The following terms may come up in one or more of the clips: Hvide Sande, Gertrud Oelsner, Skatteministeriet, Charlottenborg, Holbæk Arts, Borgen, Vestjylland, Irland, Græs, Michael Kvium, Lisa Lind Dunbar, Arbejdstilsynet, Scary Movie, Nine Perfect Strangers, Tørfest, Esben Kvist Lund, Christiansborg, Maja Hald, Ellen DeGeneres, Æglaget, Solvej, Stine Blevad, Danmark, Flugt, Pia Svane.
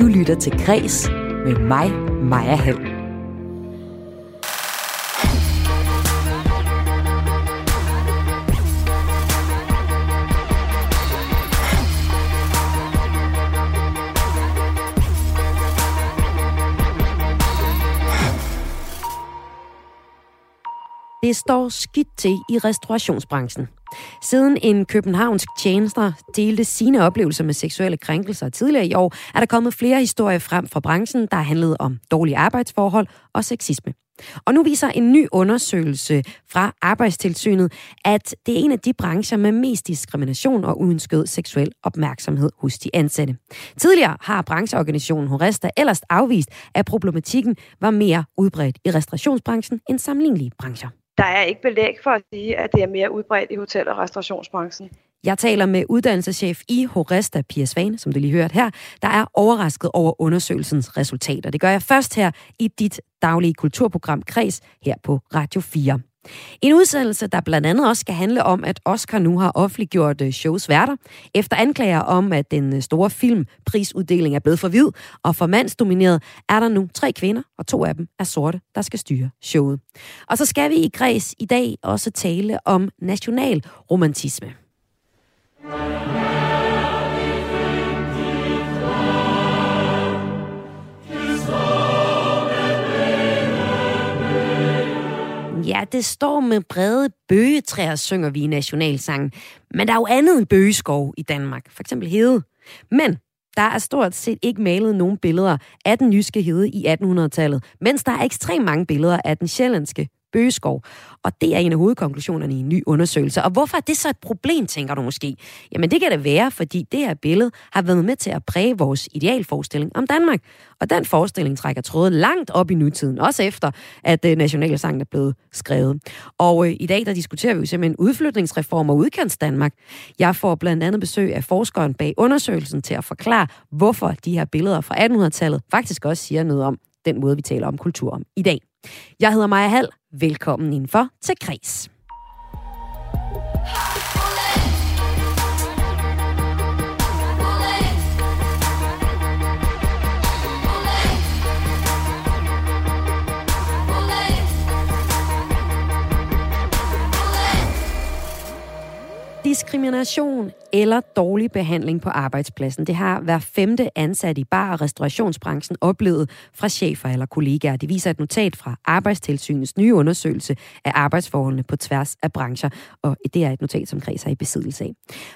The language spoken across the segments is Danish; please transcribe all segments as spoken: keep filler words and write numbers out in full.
Du lytter til Græs med mig, Maja Hald. Det står skidt til i restaurationsbranchen. Siden en københavnsk tjenester delte sine oplevelser med seksuelle krænkelser tidligere i år, er der kommet flere historier frem fra branchen, der handlede om dårlige arbejdsforhold og sexisme. Og nu viser en ny undersøgelse fra Arbejdstilsynet, at det er en af de brancher med mest diskrimination og uønsket seksuel opmærksomhed hos de ansatte. Tidligere har brancheorganisationen Horesta ellers afvist, at problematikken var mere udbredt i restaurationsbranchen end sammenlignelige brancher. Der er ikke belæg for at sige, at det er mere udbredt i hotel- og restaurationsbranchen. Jeg taler med uddannelseschef i Horesta, Pia Svane, som du lige hørte her, der er overrasket over undersøgelsens resultater. Det gør jeg først her i dit daglige kulturprogram Kres her på Radio fire. En udsendelse, der blandt andet også skal handle om, at Oscar nu har offentliggjort shows værter, efter anklager om, at den store filmprisuddeling er blevet for hvid og for mandsdomineret, er der nu tre kvinder, og to af dem er sorte, der skal styre showet. Og så skal vi i Græs i dag også tale om nationalromantisme. Ja, det står med brede bøgetræer, synger vi i nationalsangen. Men der er jo andet end bøgeskov i Danmark, for eksempel hede. Men der er stort set ikke malet nogen billeder af den jyske hede i attenhundredetallet, mens der er ekstremt mange billeder af den sjællandske bøgeskov. Og det er en af hovedkonklusionerne i en ny undersøgelse. Og hvorfor er det så et problem, tænker du måske? Jamen det kan det være, fordi det her billede har været med til at præge vores idealforestilling om Danmark. Og den forestilling trækker tråde langt op i nutiden, også efter, at nationalsangen er blevet skrevet. Og øh, i dag, der diskuterer vi jo simpelthen udflytningsreformer og udkants Danmark. Jeg får blandt andet besøg af forskeren bag undersøgelsen til at forklare, hvorfor de her billeder fra attenhundredetallet faktisk også siger noget om den måde, vi taler om kultur om i dag. Jeg hedder Maja Hald. Velkommen indenfor til Græs. Diskrimination eller dårlig behandling på arbejdspladsen. Det har hver femte ansat i bar- og restaurationsbranchen oplevet fra chefer eller kollegaer. Det viser et notat fra Arbejdstilsynets nye undersøgelse af arbejdsforholdene på tværs af brancher. Og det er et notat, som Græs er i besiddelse af.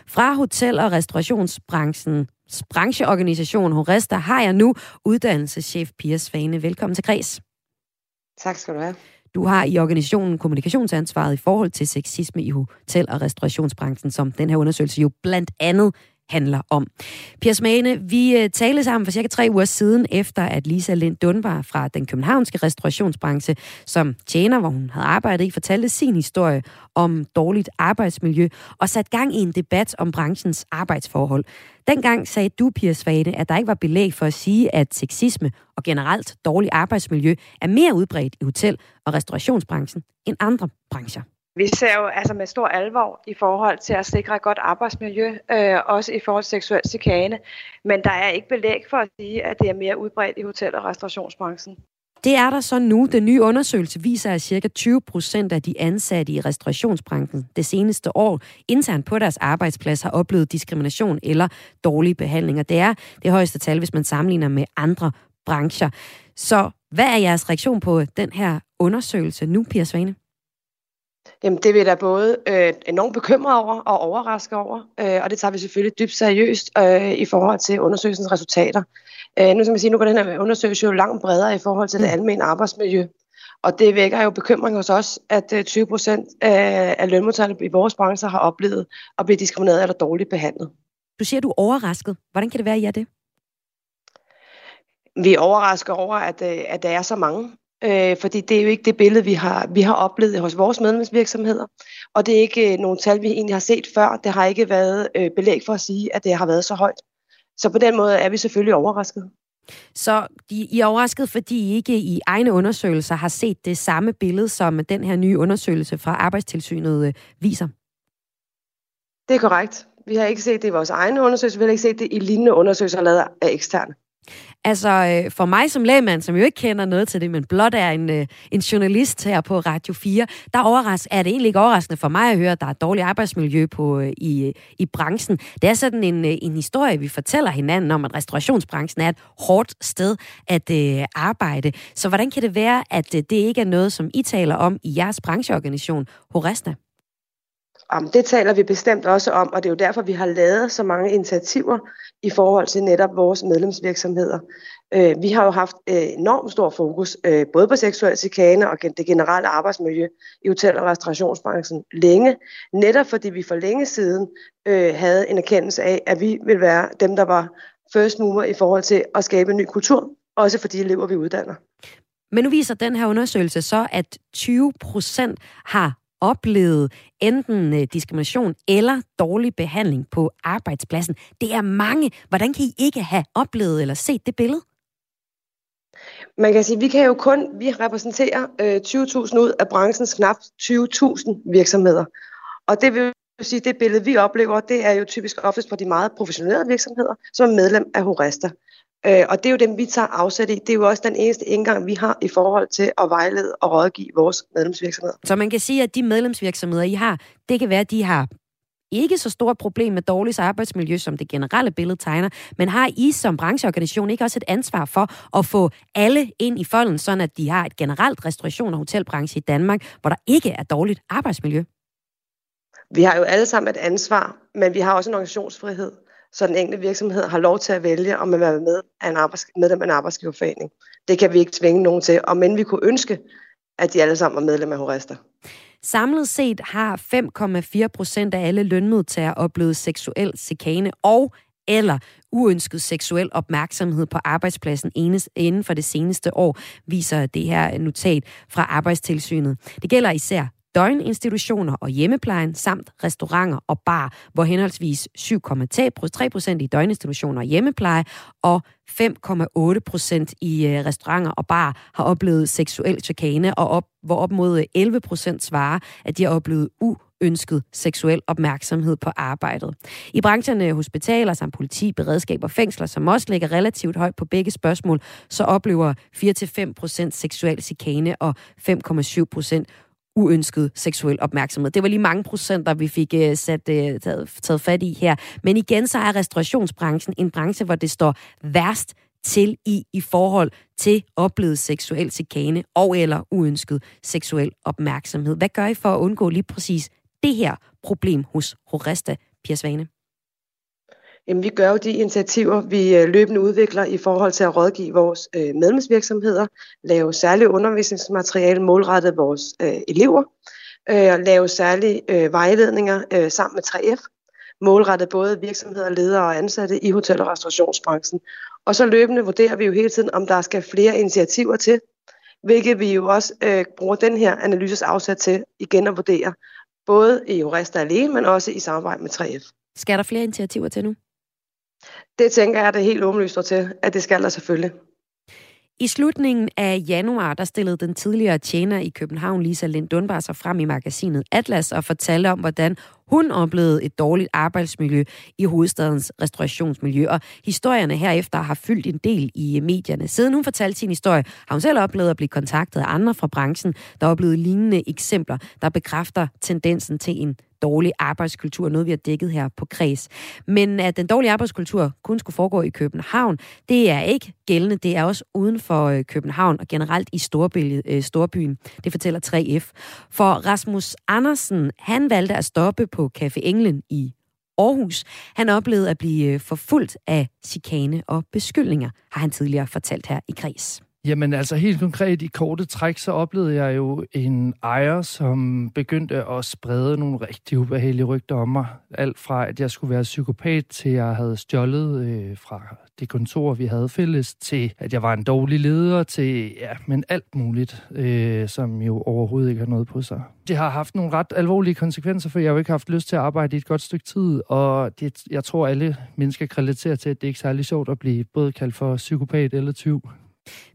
Fra hotel- og restaurationsbranchen, brancheorganisationen Horesta, har jeg nu uddannelseschef Pia Svane. Velkommen til Græs. Tak skal du have. Du har i organisationen kommunikationsansvaret i forhold til sexisme i hotel- og restaurationsbranchen, som den her undersøgelse jo blandt andet handler om. Pia Svane, vi talte sammen for cirka tre uger siden, efter at Lisa Lind Dunbar fra den københavnske restaurationsbranche, som tjener, hvor hun havde arbejdet i, fortalte sin historie om dårligt arbejdsmiljø og satte gang i en debat om branchens arbejdsforhold. Dengang sagde du, Pia Svane, at der ikke var belæg for at sige, at sexisme og generelt dårligt arbejdsmiljø er mere udbredt i hotel- og restaurationsbranchen end andre brancher. Vi ser jo altså med stor alvor i forhold til at sikre et godt arbejdsmiljø, øh, også i forhold til seksuel chikane. Men der er ikke belæg for at sige, at det er mere udbredt i hotel- og restaurationsbranchen. Det er der så nu. Den nye undersøgelse viser, at cirka tyve procent af de ansatte i restaurationsbranchen det seneste år internt på deres arbejdsplads har oplevet diskrimination eller dårlige behandlinger. Det er det højeste tal, hvis man sammenligner med andre brancher. Så hvad er jeres reaktion på den her undersøgelse nu, Pia Svane? Jamen, det er vi da både øh, enormt bekymret over og overrasket over, øh, og det tager vi selvfølgelig dybt seriøst øh, i forhold til undersøgelsens resultater. Øh, nu skal man sige, nu går den her undersøgelse jo langt bredere i forhold til det almene arbejdsmiljø, og det vækker jo bekymring hos os, at øh, tyve procent af lønmodtagerne i vores branche har oplevet at blive diskrimineret eller dårligt behandlet. Du siger, du er overrasket. Hvordan kan det være, at I er det? Vi er overrasket over, at, øh, at der er så mange. Øh, fordi det er jo ikke det billede, vi har, vi har oplevet hos vores medlemsvirksomheder. Og det er ikke øh, nogle tal, vi egentlig har set før. Det har ikke været øh, belæg for at sige, at det har været så højt. Så på den måde er vi selvfølgelig overrasket. Så I er overrasket, fordi I ikke i egne undersøgelser har set det samme billede, som den her nye undersøgelse fra Arbejdstilsynet øh, viser? Det er korrekt. Vi har ikke set det i vores egne undersøgelser. Vi har ikke set det i lignende undersøgelser, lavet af eksterne. Altså, for mig som lægmand, som jo ikke kender noget til det, men blot er en, en journalist her på Radio fire, der overras- er det egentlig ikke overraskende for mig at høre, at der er dårligt arbejdsmiljø på, i, i branchen. Det er sådan en, en historie, vi fortæller hinanden om, at restaurationsbranchen er et hårdt sted at øh, arbejde. Så hvordan kan det være, at det ikke er noget, som I taler om i jeres brancheorganisation, Horesta? Det taler vi bestemt også om, og det er jo derfor, vi har lavet så mange initiativer i forhold til netop vores medlemsvirksomheder. Vi har jo haft enormt stor fokus både på seksuel chikane og det generelle arbejdsmiljø i hotel- og restaurationsbranchen længe, netop fordi vi for længe siden havde en erkendelse af, at vi ville være dem, der var first mover i forhold til at skabe en ny kultur, også for de elever, vi uddanner. Men nu viser den her undersøgelse så, at tyve procent har oplevet enten diskrimination eller dårlig behandling på arbejdspladsen. Det er mange. Hvordan kan I ikke have oplevet eller set det billede? Man kan sige, at vi kan jo kun, vi repræsenterer tyve tusind ud af branchens knap tyve tusind virksomheder. Og det vil sige, at det billede, vi oplever, det er jo typisk oftest på de meget professionelle virksomheder, som er medlem af Horesta. Og det er jo dem, vi tager afsæt i. Det er jo også den eneste indgang, vi har i forhold til at vejlede og rådgive vores medlemsvirksomheder. Så man kan sige, at de medlemsvirksomheder, I har, det kan være, at de har ikke så stort problem med dårligt arbejdsmiljø, som det generelle billede tegner, men har I som brancheorganisation ikke også et ansvar for at få alle ind i folden, sådan at de har et generelt restauration- og hotelbranche i Danmark, hvor der ikke er dårligt arbejdsmiljø? Vi har jo alle sammen et ansvar, men vi har også en organisationsfrihed, så den enkelte virksomhed har lov til at vælge, om man vil være med af en arbejds- medlem af en arbejdsgiverforening. Det kan vi ikke tvinge nogen til, og men vi kunne ønske, at de alle sammen var medlem af Horesta. Samlet set har fem komma fire procent af alle lønmodtagere oplevet seksuel chikane og eller uønsket seksuel opmærksomhed på arbejdspladsen inden for det seneste år, viser det her notat fra Arbejdstilsynet. Det gælder især døgninstitutioner og hjemmeplejen samt restauranter og bar, hvor henholdsvis syv komma tre procent i døgninstitutioner og hjemmepleje og fem komma otte procent i restauranter og bar har oplevet seksuel chikane, og op, hvor op mod elleve procent svarer, at de har oplevet uønsket seksuel opmærksomhed på arbejdet. I brancherne hospitaler samt politi, beredskab og fængsler, som også ligger relativt højt på begge spørgsmål, så oplever fire til fem procent seksuel chikane og fem komma syv procent uønsket seksuel opmærksomhed. Det var lige mange procenter, vi fik uh, sat, uh, taget, taget fat i her. Men igen, så er restaurationsbranchen en branche, hvor det står værst til i i forhold til oplevet seksuel chikane og eller uønsket seksuel opmærksomhed. Hvad gør I for at undgå lige præcis det her problem hos Horesta, Pia Svane? Jamen, vi gør jo de initiativer, vi løbende udvikler i forhold til at rådgive vores øh, medlemsvirksomheder, lave særlige undervisningsmateriale målrettet vores øh, elever, øh, lave særlige øh, vejledninger øh, sammen med tre F, målrettet både virksomheder, ledere og ansatte i hotel- og restaurationsbranchen. Og så løbende vurderer vi jo hele tiden, om der skal flere initiativer til, hvilket vi jo også øh, bruger den her analyses afsæt til igen at vurdere, både i Horesta alene, men også i samarbejde med tre F. Skal der flere initiativer til nu? Det tænker jeg, det er helt åbenlyst til, at det skal der selvfølgelig. I slutningen af januar, der stillede den tidligere tjener i København, Lisa Lind Dunbar, sig frem i magasinet Atlas og fortalte om, hvordan hun oplevede et dårligt arbejdsmiljø i hovedstadens restaurationsmiljø. Og historierne herefter har fyldt en del i medierne. Siden hun fortalte sin historie, har hun selv oplevet at blive kontaktet af andre fra branchen, der har oplevet lignende eksempler, der bekræfter tendensen til en dårlig arbejdskultur, noget vi har dækket her på Græs. Men at den dårlige arbejdskultur kun skulle foregå i København, det er ikke gældende, det er også uden for København og generelt i storbyen. Det fortæller tre F. For Rasmus Andersen, han valgte at stoppe på Café England i Aarhus. Han oplevede at blive forfulgt af chikane og beskyldninger, har han tidligere fortalt her i Græs. Jamen altså helt konkret i korte træk, så oplevede jeg jo en ejer, som begyndte at sprede nogle rigtig ubehagelige rygter om mig. Alt fra, at jeg skulle være psykopat, til jeg havde stjålet øh, fra det kontor, vi havde fælles, til at jeg var en dårlig leder, til ja, men alt muligt, øh, som jo overhovedet ikke har noget på sig. Det har haft nogle ret alvorlige konsekvenser, for jeg har jo ikke haft lyst til at arbejde i et godt stykke tid, og det, jeg tror alle mennesker kan relatere til, at det er ikke særlig sjovt at blive både kaldt for psykopat eller tyv.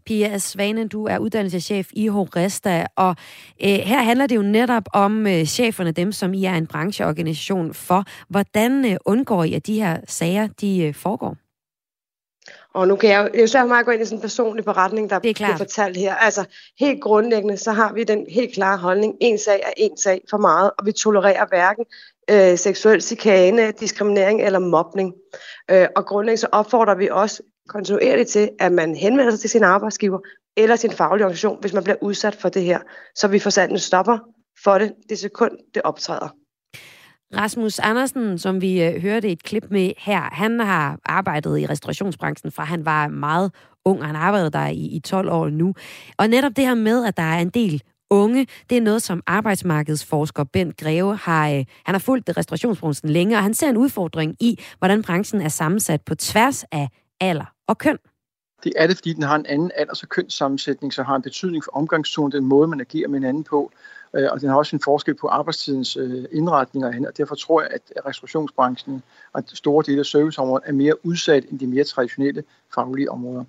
Pia Svane, du er uddannelseschef i Horesta, og øh, her handler det jo netop om øh, cheferne, dem som I er en brancheorganisation for. Hvordan øh, undgår I, at de her sager de øh, foregår? Og nu kan jeg jo, det er jo svært for mig at gå ind i sådan en personlig beretning, der bliver fortalt her. Altså helt grundlæggende, så har vi den helt klare holdning, en sag er en sag for meget, og vi tolererer hverken øh, seksuel chikane, diskriminering eller mobning. Øh, og grundlæggende så opfordrer vi også kontinuerligt til, at man henvender sig til sin arbejdsgiver eller sin faglige organisation, hvis man bliver udsat for det her. Så vi for sanden stopper for det, det sekund det optræder. Rasmus Andersen, som vi hørte et klip med her, han har arbejdet i restaurationsbranchen fra han var meget ung, og han arbejder der i, i tolv år nu. Og netop det her med, at der er en del unge, det er noget, som arbejdsmarkedsforsker Bent Greve har, han har fulgt restaurationsbranchen længe, og han ser en udfordring i, hvordan branchen er sammensat på tværs af alder og køn. Det er det, fordi den har en anden alders- og kønssammensætning, så har en betydning for omgangstonen, den måde, man agerer med hinanden på. Og den har også en forskel på arbejdstidens indretninger, og derfor tror jeg, at restaurationsbranchen og store dele af serviceområdet er mere udsat end de mere traditionelle faglige områder.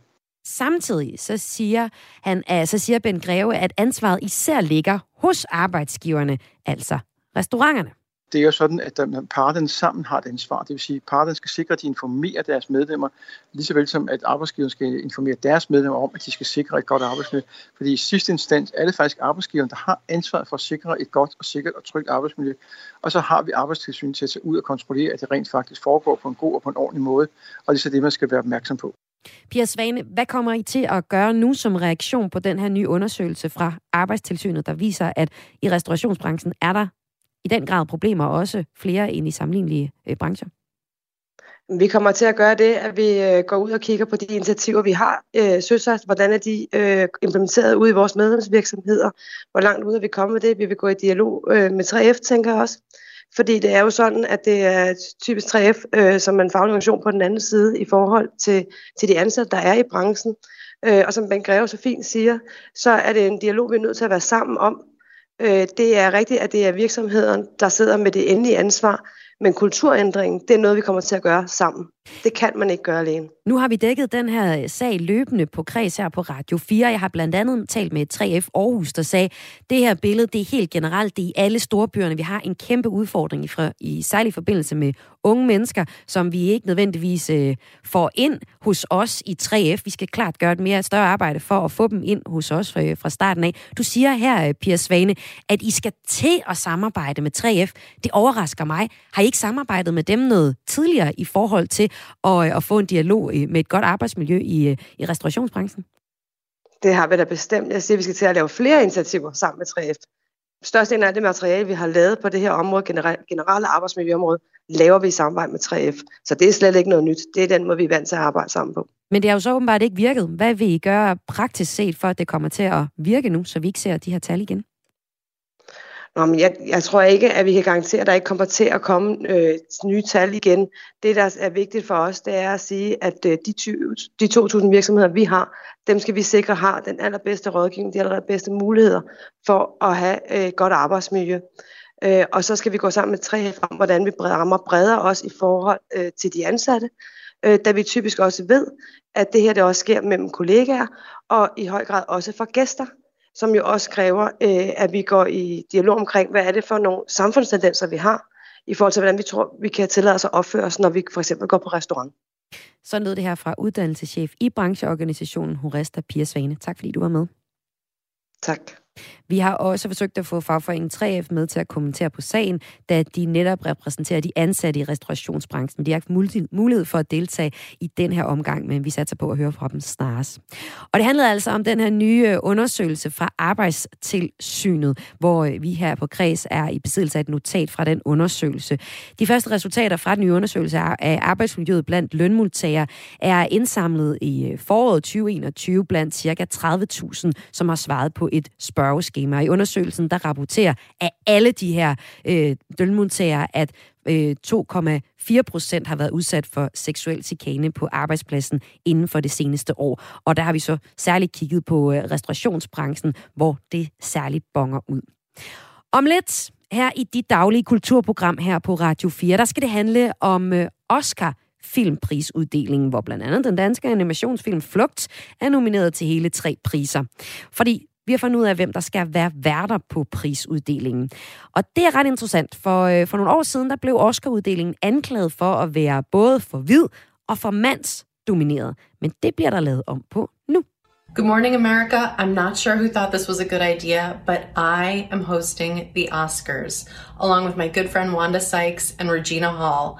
Samtidig så siger, han, så siger Bent Greve, at ansvaret især ligger hos arbejdsgiverne, altså restauranterne. Det er jo sådan, at parterne sammen har et ansvar. Det vil sige, at parterne skal sikre, at de informerer deres medlemmer, lige så vel som at arbejdsgiverne skal informere deres medlemmer om, at de skal sikre et godt arbejdsmiljø. Fordi i sidste instans er det faktisk arbejdsgiverne, der har ansvaret for at sikre et godt og sikkert og trygt arbejdsmiljø. Og så har vi Arbejdstilsynet til at tage ud og kontrollere, at det rent faktisk foregår på en god og på en ordentlig måde. Og det er så det, man skal være opmærksom på. Pia Svane, hvad kommer I til at gøre nu som reaktion på den her nye undersøgelse fra Arbejdstilsynet, der viser, at i restaurationsbranchen er der i den grad problemer, også flere end i sammenlignelige brancher? Vi kommer til at gøre det, at vi går ud og kigger på de initiativer, vi har øh, søsat. Hvordan er de øh, implementeret ude i vores medlemsvirksomheder? Hvor langt ude er vi kommet med det? Vi vil gå i dialog øh, med tre F, tænker jeg også. Fordi det er jo sådan, at det er typisk tre F, øh, som en faglig organisation på den anden side i forhold til, til de ansatte, der er i branchen. Øh, og som Bent Greve så fint siger, så er det en dialog, vi er nødt til at være sammen om. Det er rigtigt, at det er virksomheden, der sidder med det endelige ansvar, men kulturændringen, det er noget, vi kommer til at gøre sammen. Det kan man ikke gøre alene. Nu har vi dækket den her sag løbende på Kres her på Radio fire. Jeg har blandt andet talt med tre F Aarhus, der sagde, det her billede, det er helt generelt, det er i alle storbyerne. Vi har en kæmpe udfordring i, i særlig forbindelse med unge mennesker, som vi ikke nødvendigvis øh, får ind hos os i tre F. Vi skal klart gøre et mere større arbejde for at få dem ind hos os fra, fra starten af. Du siger her, Pia Svane, at I skal til at samarbejde med tre F. Det overrasker mig. Har I ikke samarbejdet med dem noget tidligere i forhold til og at få en dialog med et godt arbejdsmiljø i, i restaurationsbranchen? Det har vi da bestemt. Jeg siger, vi skal til at lave flere initiativer sammen med tre F. Størstedelen af det materiale, vi har lavet på det her område, generelle arbejdsmiljøområde, laver vi i samarbejde med tre F. Så det er slet ikke noget nyt. Det er den måde, vi er vant til at arbejde sammen på. Men det har jo så åbenbart ikke virket. Hvad vil I gøre praktisk set, for at det kommer til at virke nu, så vi ikke ser de her tal igen? Nå, men jeg, jeg tror ikke, at vi kan garantere, at der ikke kommer til at komme øh, nye tal igen. Det, der er vigtigt for os, det er at sige, at øh, de, tyve, de to tusind virksomheder, vi har, dem skal vi sikre har den allerbedste rådgivning, de allerbedste muligheder for at have et øh, godt arbejdsmiljø. Øh, og så skal vi gå sammen med tre F om, hvordan vi rammer bredere os i forhold øh, til de ansatte, øh, da vi typisk også ved, at det her det også sker mellem kollegaer og i høj grad også for gæster, som jo også kræver, at vi går i dialog omkring, hvad er det for nogle samfundstendenser, vi har, i forhold til, hvordan vi tror, vi kan tillade os at opføre os, når vi for eksempel går på restaurant. Så lød det her fra uddannelseschef i brancheorganisationen Horesta, Pia Svane. Tak fordi du var med. Tak. Vi har også forsøgt at få fagforeningen tre F med til at kommentere på sagen, da de netop repræsenterer de ansatte i restaurationsbranchen. De har ikke mulighed for at deltage i den her omgang, men vi satser på at høre fra dem snarest. Og det handlede altså om den her nye undersøgelse fra Arbejdstilsynet, hvor vi her på Kreds er i besiddelse af et notat fra den undersøgelse. De første resultater fra den nye undersøgelse af arbejdsmiljøet blandt lønmodtagere er indsamlet i foråret tyve enogtyve blandt ca. tredive tusind, som har svaret på et spørgsmål. Skema. I undersøgelsen, der rapporterer af alle de her øh, lønmodtagere, at øh, to komma fire procent har været udsat for seksuel chikane på arbejdspladsen inden for det seneste år. Og der har vi så særligt kigget på øh, restaurationsbranchen, hvor det særligt bonger ud. Om lidt, her i dit daglige kulturprogram her på Radio fire, der skal det handle om øh, Oscar filmprisuddelingen, hvor blandt andet den danske animationsfilm Flugt er nomineret til hele tre priser. Fordi vi har fundet ud af, hvem der skal være værter på prisuddelingen. Og det er ret interessant, for for nogle år siden, der blev Oscar-uddelingen anklaget for at være både for hvid og for mands domineret. Men det bliver der lavet om på nu. Good morning, America. I'm not sure who thought this was a good idea, but I am hosting the Oscars, along with my good friend Wanda Sykes and Regina Hall.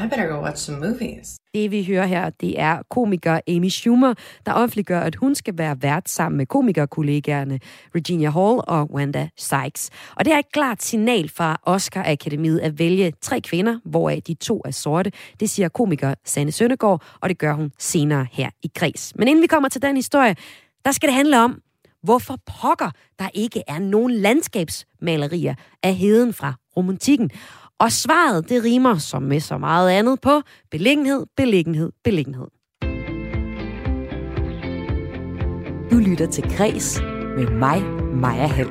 I better go watch some movies. Det vi hører her, det er komiker Amy Schumer, der offentliggør, at hun skal være vært sammen med komikerkollegaerne Regina Hall og Wanda Sykes. Og det er et klart signal fra Oscar-akademiet at vælge tre kvinder, hvoraf de to er sorte. Det siger komiker Sanne Søndergaard, og det gør hun senere her i Græs. Men inden vi kommer til den historie, der skal det handle om, hvorfor pokker der ikke er nogen landskabsmalerier af heden fra romantikken. Og svaret, det rimer, som med så meget andet, på beliggenhed, beliggenhed, beliggenhed. Du lytter til Kres med mig, Maja Hald.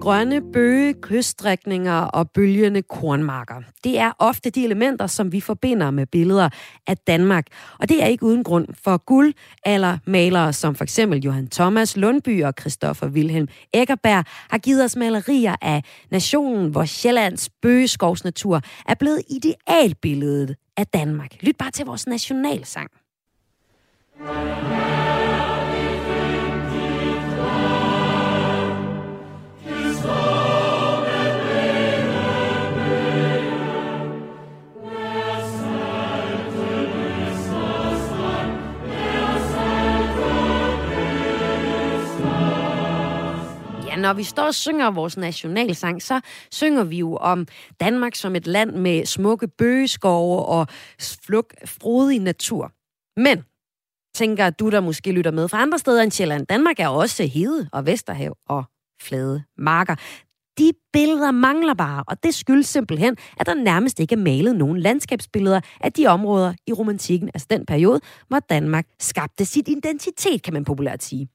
Grønne bøge, kyststrækninger og bølgende kornmarker. Det er ofte de elementer, som vi forbinder med billeder af Danmark. Og det er ikke uden grund, for guld eller malere som for eksempel Johan Thomas Lundbye og Christoffer Wilhelm Eckersberg har givet os malerier af nationen, hvor Sjællands bøgeskovsnatur er blevet idealbilledet af Danmark. Lyt bare til vores nationalsang. Når vi står og synger vores nationalsang, så synger vi jo om Danmark som et land med smukke bøgeskove og fluk, frodig natur. Men tænker du, der måske lytter med fra andre steder end Sjælland, Danmark er også hede og Vesterhav og flade marker. De billeder mangler bare, og det skyldes simpelthen, at der nærmest ikke er malet nogen landskabsbilleder af de områder i romantikken, altså den periode, hvor Danmark skabte sit identitet, kan man populært sige.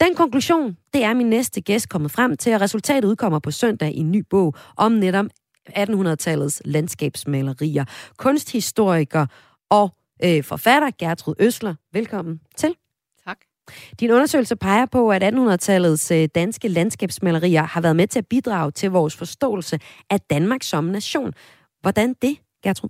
Den konklusion, det er min næste gæst kommet frem til, og resultatet udkommer på søndag i en ny bog om netop attenhundredetallets landskabsmalerier. Kunsthistoriker og øh, forfatter Gertrud Oelsner, velkommen til. Din undersøgelse peger på, at attenhundredetallets danske landskabsmalerier har været med til at bidrage til vores forståelse af Danmark som nation. Hvordan det, Gertrud?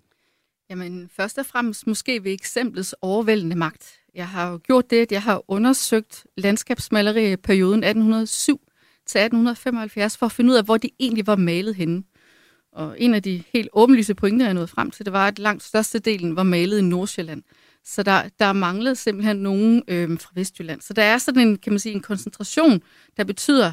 Jamen, først og fremmest måske ved eksemplets overvældende magt. Jeg har jo gjort det, at jeg har undersøgt landskabsmalerier i perioden attenhundrede syv til attenhundrede femoghalvfjerds for at finde ud af, hvor de egentlig var malet henne. Og en af de helt åbenlyse pointer, jeg nåede frem til, det var, at langt størstedelen var malet i Nordsjælland. Så der, der manglede simpelthen nogen øh, fra Vestjylland. Så der er sådan en, kan man sige, en koncentration, der betyder,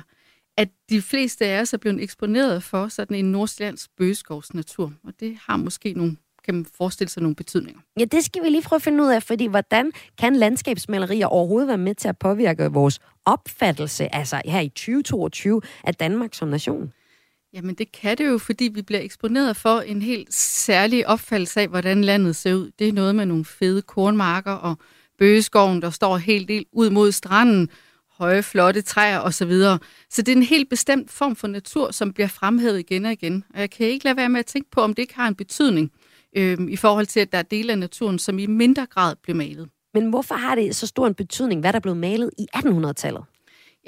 at de fleste af os er blevet eksponeret for sådan en Nordsjællands bøgeskovsnatur. Og det har måske nogle, kan man forestille sig, nogle betydninger. Ja, det skal vi lige prøve at finde ud af, fordi hvordan kan landskabsmalerier overhovedet være med til at påvirke vores opfattelse, altså her i tyve toogtyve, af Danmark som nation? Jamen det kan det jo, fordi vi bliver eksponeret for en helt særlig opfattelse af, hvordan landet ser ud. Det er noget med nogle fede kornmarker og bøgeskoven, der står helt del ud mod stranden, høje flotte træer osv. Så det er en helt bestemt form for natur, som bliver fremhævet igen og igen. Og jeg kan ikke lade være med at tænke på, om det ikke har en betydning øh, i forhold til, at der er dele af naturen, som i mindre grad bliver malet. Men hvorfor har det så stor en betydning, hvad der blev malet i attenhundredetallet?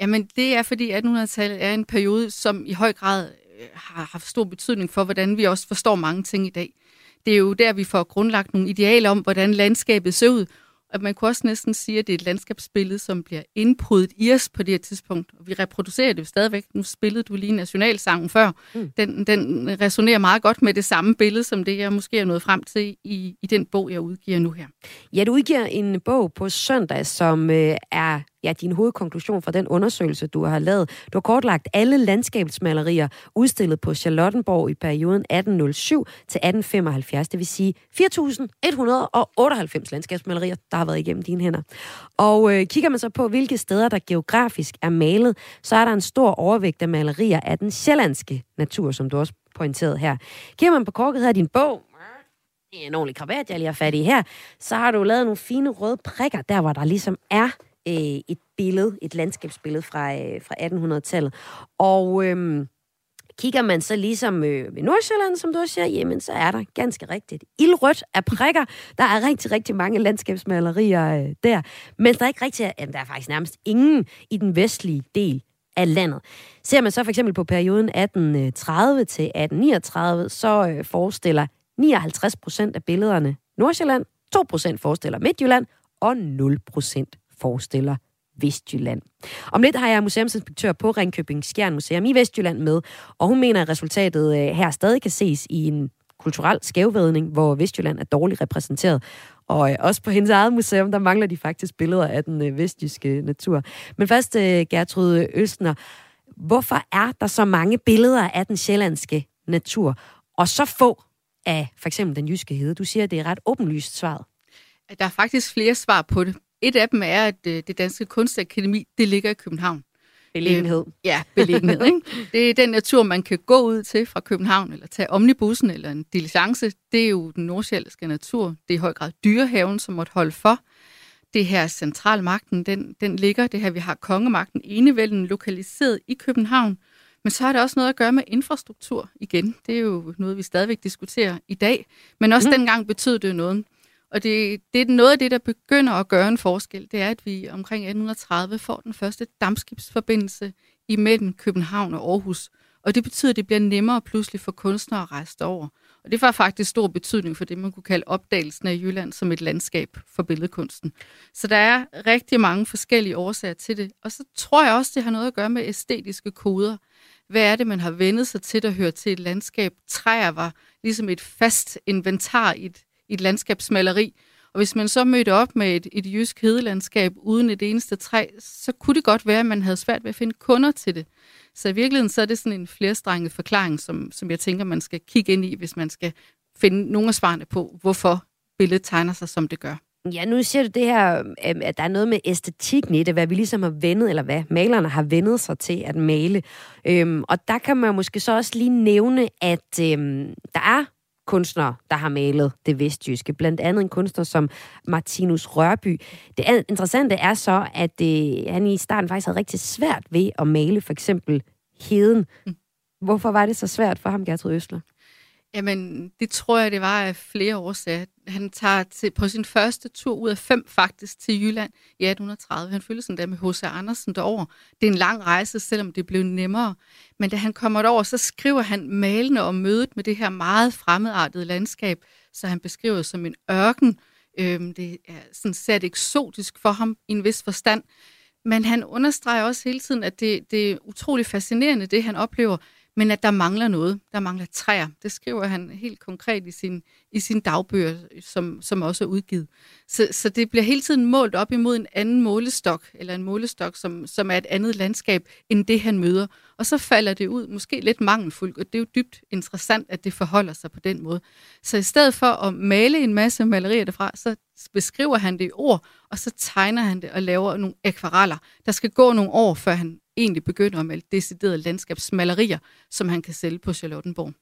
Jamen det er, fordi attenhundredetallet er en periode, som i høj grad har haft stor betydning for, hvordan vi også forstår mange ting i dag. Det er jo der, vi får grundlagt nogle idealer om, hvordan landskabet ser ud. Og man kunne også næsten sige, at det er et landskabsbillede, som bliver indprydet i os på det her tidspunkt. Og vi reproducerer det jo stadigvæk. Nu spillede du lige nationalsangen før. Mm. Den, den resonerer meget godt med det samme billede, som det, jeg måske er nået frem til i, i den bog, jeg udgiver nu her. Ja, du udgiver en bog på søndag, som øh, er... Ja, din hovedkonklusion fra den undersøgelse, du har lavet. Du har kortlagt alle landskabsmalerier udstillet på Charlottenborg i perioden attenhundrede syv til attenhundrede femoghalvfjerds. Det vil sige fire tusind et hundrede og otteoghalvfems landskabsmalerier, der har været igennem dine hænder. Og øh, kigger man så på, hvilke steder, der geografisk er malet, så er der en stor overvægt af malerier af den sjællandske natur, som du også pointerede her. Kigger man på korket af din bog, det er en ordentlig krabat, jeg lige har fat i her, så har du lavet nogle fine røde prikker, der hvor der ligesom er et billede, et landskabsbillede fra, fra attenhundredetallet. Og øhm, kigger man så ligesom øh, ved Nordsjælland, som du også siger, jamen så er der ganske rigtigt ildrødt af prikker. Der er rigtig, rigtig mange landskabsmalerier øh, der. Men der er ikke rigtig, jamen, der er faktisk nærmest ingen i den vestlige del af landet. Ser man så for eksempel på perioden attenhundrede tredive til attenhundrede niogtredive, så øh, forestiller nioghalvtreds procent af billederne Nordsjælland, to procent forestiller Midtjylland, og nul procent forestiller Vestjylland. Om lidt har jeg museumsinspektør på Ringkøbing-Skjern Museum i Vestjylland med, og hun mener, at resultatet her stadig kan ses i en kulturel skævvridning, hvor Vestjylland er dårligt repræsenteret. Og også på hendes eget museum, der mangler de faktisk billeder af den vestjyske natur. Men først, Gertrud Oelsner, hvorfor er der så mange billeder af den sjællandske natur, og så få af for eksempel den jyske hede? Du siger, at det er ret åbenlyst svaret. Der er faktisk flere svar på det. Et af dem er, at det danske kunstakademi, det ligger i København. Beliggenhed. Øh, ja, beliggenhed. Ikke? Det er den natur, man kan gå ud til fra København, eller tage omnibussen eller en diligence. Det er jo den nordsjællandske natur. Det er i høj grad Dyrehaven, som måtte holde for. Det her centralmagten, den, den ligger. Det her, vi har kongemagten, enevælden, lokaliseret i København. Men så har det også noget at gøre med infrastruktur igen. Det er jo noget, vi stadigvæk diskuterer i dag. Men også mm. dengang betød det noget. Og det, det er noget af det, der begynder at gøre en forskel. Det er, at vi omkring atten tredive får den første dampskibsforbindelse imellem København og Aarhus. Og det betyder, at det bliver nemmere pludselig for kunstnere at rejse over. Og det var faktisk stor betydning for det, man kunne kalde opdagelsen af Jylland som et landskab for billedkunsten. Så der er rigtig mange forskellige årsager til det. Og så tror jeg også, det har noget at gøre med æstetiske koder. Hvad er det, man har vendet sig til, der hører til et landskab? Træer var ligesom et fast inventar i et et landskabsmaleri, og hvis man så mødte op med et, et jysk hedelandskab uden et eneste træ, så kunne det godt være, at man havde svært ved at finde kunder til det. Så i virkeligheden så er det sådan en flerstrenget forklaring, som, som jeg tænker, man skal kigge ind i, hvis man skal finde nogle af svarene på, hvorfor billedet tegner sig, som det gør. Ja, nu siger du det her, at der er noget med æstetikken i det, hvad vi ligesom har vendet, eller hvad malerne har vendet sig til at male. Øhm, og der kan man måske så også lige nævne, at øhm, der er kunstnere, der har malet det vestjyske. Blandt andet en kunstner som Martinus Rørby. Det interessante er så, at øh, han i starten faktisk havde rigtig svært ved at male for eksempel heden. Hvorfor var det så svært for ham, Gertrud Oelsner? Jamen, det tror jeg, det var af flere årsager. Han tager til, på sin første tur ud af fem faktisk til Jylland i atten tredive. Han følte sådan der med H C. Andersen derover. Det er en lang rejse, selvom det blev nemmere. Men da han kommer derover, så skriver han malende om mødet med det her meget fremmedartede landskab, så han beskriver det som en ørken. Øhm, det er sådan sat eksotisk for ham i en vis forstand. Men han understreger også hele tiden, at det, det er utrolig fascinerende, det han oplever, men at der mangler noget. Der mangler træer. Det skriver han helt konkret i sin, i sin dagbøger, som, som også er udgivet. Så, så det bliver hele tiden målt op imod en anden målestok, eller en målestok, som, som er et andet landskab, end det han møder. Og så falder det ud, måske lidt mangelfuldt, og det er jo dybt interessant, at det forholder sig på den måde. Så i stedet for at male en masse malerier derfra, så beskriver han det i ord, og så tegner han det og laver nogle akvareller. Der skal gå nogle år, før han egentlig begynder at male deciderede landskabsmalerier, som han kan sælge på Charlottenborg.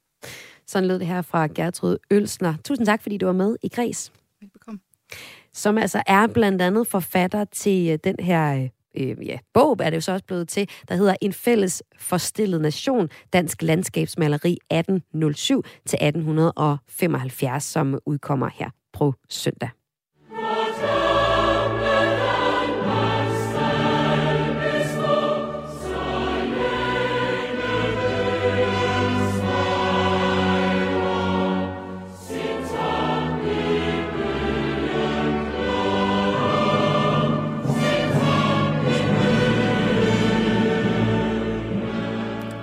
Sådan lød det her fra Gertrud Oelsner. Tusind tak, fordi du var med i Græs. Velbekomme. Som altså er blandt andet forfatter til den her øh, ja, bog, er det jo så også blevet til, der hedder En fælles forstillet nation. Dansk landskabsmaleri atten nul syv til atten femoghalvfjerds, som udkommer her på søndag.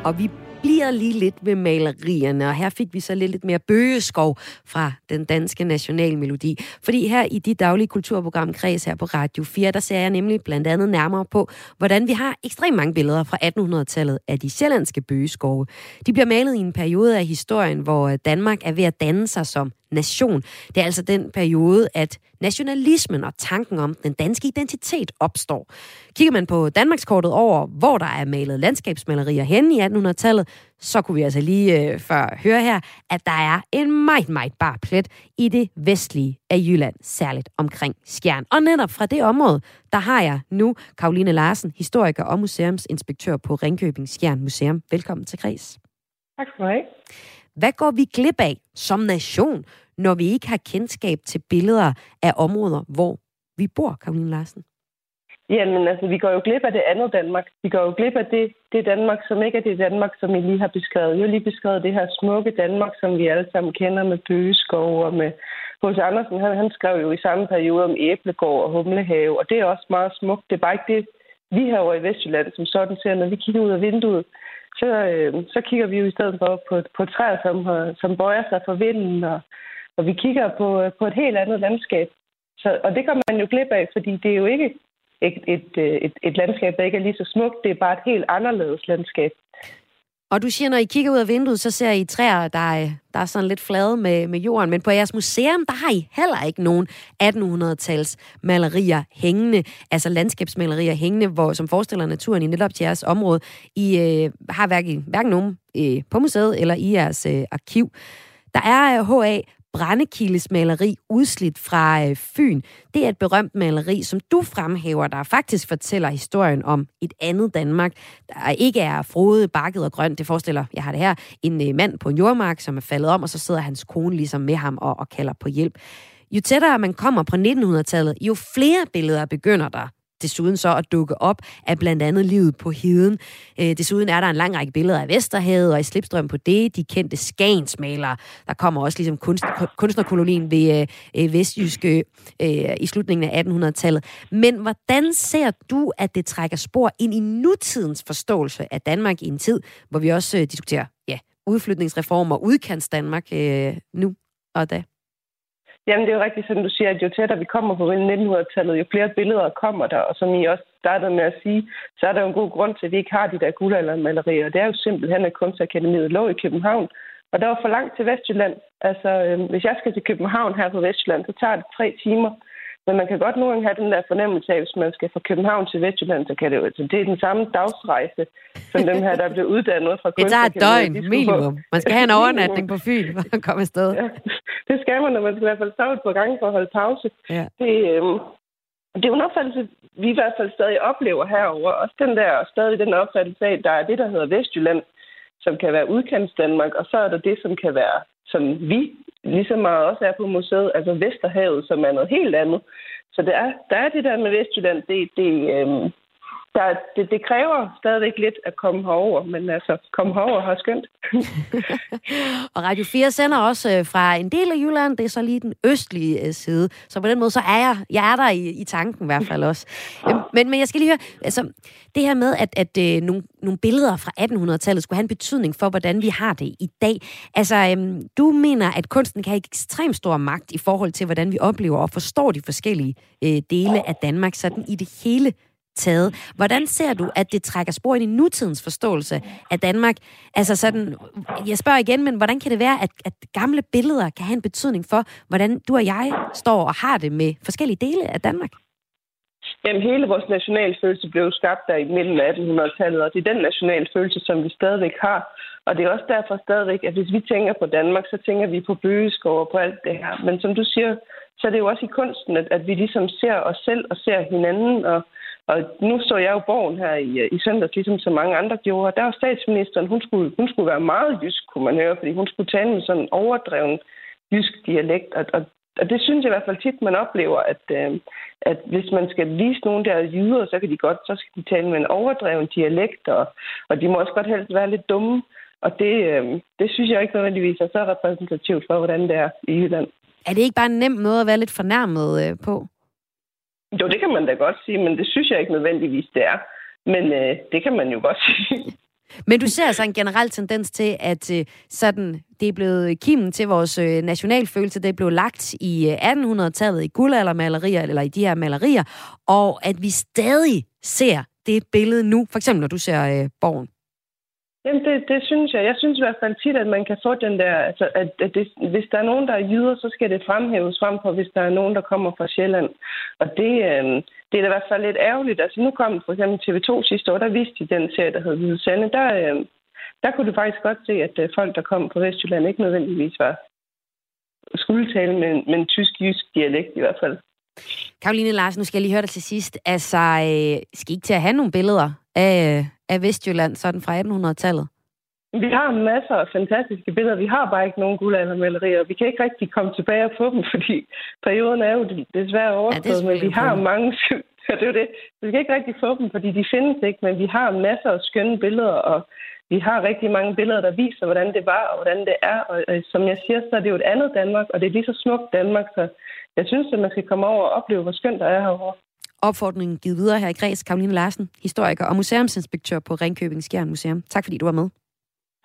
Og vi bliver lige lidt ved malerierne, og her fik vi så lidt, lidt mere bøgeskov fra den danske nationalmelodi. Fordi her i dit daglige kulturprogram Kres her på Radio fire, der ser jeg nemlig blandt andet nærmere på, hvordan vi har ekstremt mange billeder fra attenhundredetallet af de sjællandske bøgeskove. De bliver malet i en periode af historien, hvor Danmark er ved at danne sig som nation. Det er altså den periode, at nationalismen og tanken om den danske identitet opstår. Kigger man på Danmarkskortet over, hvor der er malet landskabsmalerier hen i attenhundredetallet, så kunne vi altså lige øh, før høre her, at der er en meget, meget bar plet i det vestlige af Jylland, særligt omkring Skjern. Og netop fra det område, der har jeg nu Caroline Larsen, historiker og museumsinspektør på Ringkøbing-Skjern Museum. Velkommen til Græs. Tak skal du have. Hvad går vi glip af som nation, når vi ikke har kendskab til billeder af områder, hvor vi bor, Caroline Larsen? Jamen, altså, vi går jo glip af det andet Danmark. Vi går jo glip af det, det Danmark, som ikke er det Danmark, som I lige har beskrevet. Jeg har lige beskrevet det her smukke Danmark, som vi alle sammen kender med bøgeskov og med H C. Andersen, han, han skrev jo i samme periode om æblegård og humlehave, og det er også meget smukt. Det er bare ikke det, vi herover i Vestjylland, som sådan ser, når vi kigger ud af vinduet, så, øh, så kigger vi jo i stedet for på, på træer, som, som bøjer sig for vinden, og, og vi kigger på, på et helt andet landskab. Så, og det kan man jo glip af, fordi det er jo ikke et, et, et, et landskab, der ikke er lige så smukt, det er bare et helt anderledes landskab. Og du siger, når I kigger ud af vinduet, så ser I træer, der er, der er sådan lidt flade med, med jorden. Men på jeres museum, der har I heller ikke nogen attenhundredetals malerier hængende. Altså landskabsmalerier hængende, hvor, som forestiller naturen i netop til jeres område. I øh, har hverken, hverken nogen øh, på museet eller i jeres øh, arkiv. Der er H A Brændekildes maleri udslidt fra øh, Fyn. Det er et berømt maleri, som du fremhæver, der faktisk fortæller historien om et andet Danmark, der ikke er frode, bakket og grønt. Det forestiller, jeg har det her, en øh, mand på en jordmark, som er faldet om, og så sidder hans kone ligesom med ham og, og kalder på hjælp. Jo tættere man kommer på nittenhundredetallet, jo flere billeder begynder der desuden så at dukke op af blandt andet livet på heden. Øh, desuden er der en lang række billeder af Vesterhavet og i slipstrøm på det, de kendte skagensmalere. Der kommer også ligesom kunst, kunstnerkolonien ved øh, Vestjyske øh, i slutningen af attenhundredetallet. Men hvordan ser du, at det trækker spor ind i nutidens forståelse af Danmark i en tid, hvor vi også øh, diskuterer ja, udflytningsreformer, udkants Danmark øh, nu og da? Jamen, det er jo rigtigt, som du siger, at jo tættere vi kommer på nittenhundredetallet, jo flere billeder kommer der. Og som I også startede med at sige, så er der jo en god grund til, at vi ikke har de der guldaldermalerier. Og det er jo simpelthen, at Kunstakademiet lå i København. Og der var for langt til Vestjylland. Altså, øh, hvis jeg skal til København her på Vestjylland, så tager det tre timer. Men man kan godt nogle gange have den der fornemmelse af, hvis man skal fra København til Vestjylland, så kan det jo... Altså, det er den samme dagsrejse, som dem her, der blev uddannet fra Kunstakademiet. Det tager et døgn, minimum. Man skal have en overnatning på Fyn, hvor man kommer afsted. Ja. Det skal man, når man skal i hvert fald stå et par gange for at holde pause. Ja. Det, øh, det er jo en opfattelse, vi i hvert fald stadig oplever herover. Også den der, stadig den opfattelse af, der er det, der hedder Vestjylland, som kan være udkants Danmark, og så er der det, som kan være, som vi ligesom meget også er på museet, altså Vesterhavet, som er noget helt andet. Så det er, der er det der med Vestjylland, det, det, øh, der, det, det kræver stadigvæk lidt at komme herover, men altså, komme herover har skønt. Og Radio fire sender også fra en del af Jylland, det er så lige den østlige side, så på den måde, så er jeg, jeg er der i, i tanken i hvert fald også. Men, men jeg skal lige høre, altså, det her med, at, at øh, nogle, nogle billeder fra attenhundredetallet skulle have en betydning for, hvordan vi har det i dag. Altså, øh, du mener, at kunsten kan have ekstremt stor magt i forhold til, hvordan vi oplever og forstår de forskellige øh, dele af Danmark, sådan i det hele taget. Hvordan ser du, at det trækker spor ind i nutidens forståelse af Danmark? Altså sådan, jeg spørger igen, men hvordan kan det være, at, at gamle billeder kan have en betydning for, hvordan du og jeg står og har det med forskellige dele af Danmark? Jamen, hele vores nationalfølelse blev skabt der i midten af attenhundredetallet, og det er den nationalfølelse, som vi stadigvæk har. Og det er også derfor stadigvæk, at hvis vi tænker på Danmark, så tænker vi på bøgeskov og på alt det her. Men som du siger, så er det jo også i kunsten, at, at vi ligesom ser os selv og ser hinanden, og Og nu så jeg jo Borgen her i, i søndags, ligesom så mange andre gjorde. Der var statsministeren, hun skulle, hun skulle være meget jysk, kunne man høre, fordi hun skulle tale med sådan en overdreven jysk dialekt. Og, og, og det synes jeg i hvert fald tit, man oplever, at, øh, at hvis man skal vise nogen der jyder, så kan de godt, så skal de tale med en overdreven dialekt, og, og de må også godt helst være lidt dumme. Og det, øh, det synes jeg ikke nødvendigvis er så repræsentativt for, hvordan det er i Jylland. Er det ikke bare en nem måde at være lidt fornærmet øh, på? Jo, det kan man da godt sige, men det synes jeg ikke nødvendigvis, det er. Men øh, det kan man jo godt sige. Men du ser altså en generel tendens til, at øh, sådan, det er blevet kimen til vores øh, nationalfølelse, det er blevet lagt i øh, attenhundredetallet i guldaldermalerier, eller i de her malerier, og at vi stadig ser det billede nu, for eksempel når du ser øh, Borgen. Jamen, det, det synes jeg. Jeg synes i hvert fald tit, at man kan få den der... Altså, at, at det, hvis der er nogen, der er jyder, så skal det fremhæves frem på, hvis der er nogen, der kommer fra Sjælland. Og det, øh, det er da i hvert fald lidt ærgerligt. Altså, nu kom for eksempel T V to sidste år, der viste de den serie, der hed Hvide Sande. Der, øh, der kunne du faktisk godt se, at øh, folk, der kom fra Vestjylland, ikke nødvendigvis var skulle tale med, med en tysk-jysk dialekt i hvert fald. Caroline Larsen, nu skal jeg lige høre dig til sidst. Altså, øh, skal I ikke til at have nogle billeder af... af Vestjylland, sådan fra attenhundredetallet? Vi har masser af fantastiske billeder. Vi har bare ikke nogen guldaldermalerier. Vi kan ikke rigtig komme tilbage på dem, fordi perioden er jo desværre overstået, ja, men vi har mange... Ja, det er jo det. Vi kan ikke rigtig få dem, fordi de findes ikke, men vi har masser af skønne billeder, og vi har rigtig mange billeder, der viser, hvordan det var og hvordan det er. Og, og som jeg siger, så er det jo et andet Danmark, og det er lige så smukt Danmark, så jeg synes, at man skal komme over og opleve, hvor skønt der er herovre. Opfordringen givet videre her i Græs, Caroline Larsen, historiker og museumsinspektør på Ringkøbing-Skjern Museum. Tak fordi du var med.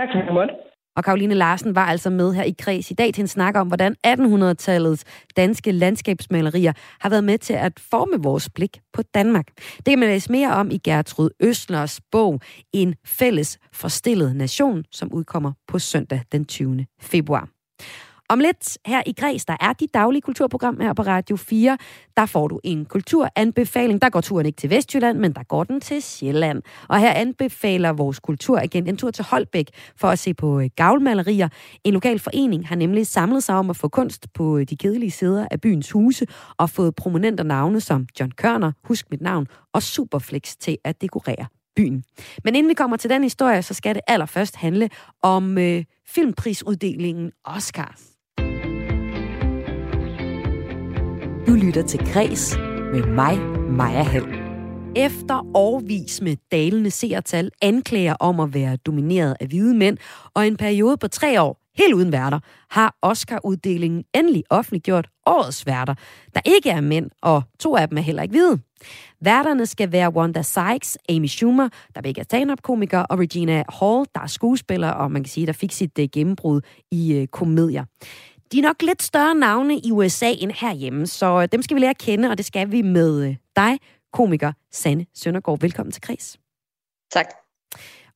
Tak fordi du måtte. Og Caroline Larsen var altså med her i Græs i dag til en snak om, hvordan attenhundredetallets danske landskabsmalerier har været med til at forme vores blik på Danmark. Det kan man læse mere om i Gertrud Oelsners bog En fælles forstillet nation, som udkommer på søndag den tyvende februar. Om lidt her i Græs, der er dit daglige kulturprogram her på Radio fire. Der får du en kulturanbefaling. Der går turen ikke til Vestjylland, men der går den til Sjælland. Og her anbefaler vores kulturagent en tur til Holbæk for at se på gavlmalerier. En lokal forening har nemlig samlet sig om at få kunst på de kedelige sider af byens huse og fået prominente navne som John Kørner, Husk Mit Navn og Superflex til at dekorere byen. Men inden vi kommer til den historie, så skal det allerførst handle om øh, filmprisuddelingen Oscar. Du lytter til Græs med mig, Maja Hald. Efter årvis med dalende seertal, anklager om at være domineret af hvide mænd, og en periode på tre år, helt uden værter, har Oscar-uddelingen endelig offentliggjort årets værter, der ikke er mænd, og to af dem er heller ikke hvide. Værterne skal være Wanda Sykes, Amy Schumer, der begge er stand-up-komiker, og Regina Hall, der er skuespiller, og man kan sige, der fik sit gennembrud i øh, komedier. De er nok lidt større navne i U S A end herhjemme, så dem skal vi lære at kende, og det skal vi med dig, komiker Sanne Søndergaard. Velkommen til Kres. Tak.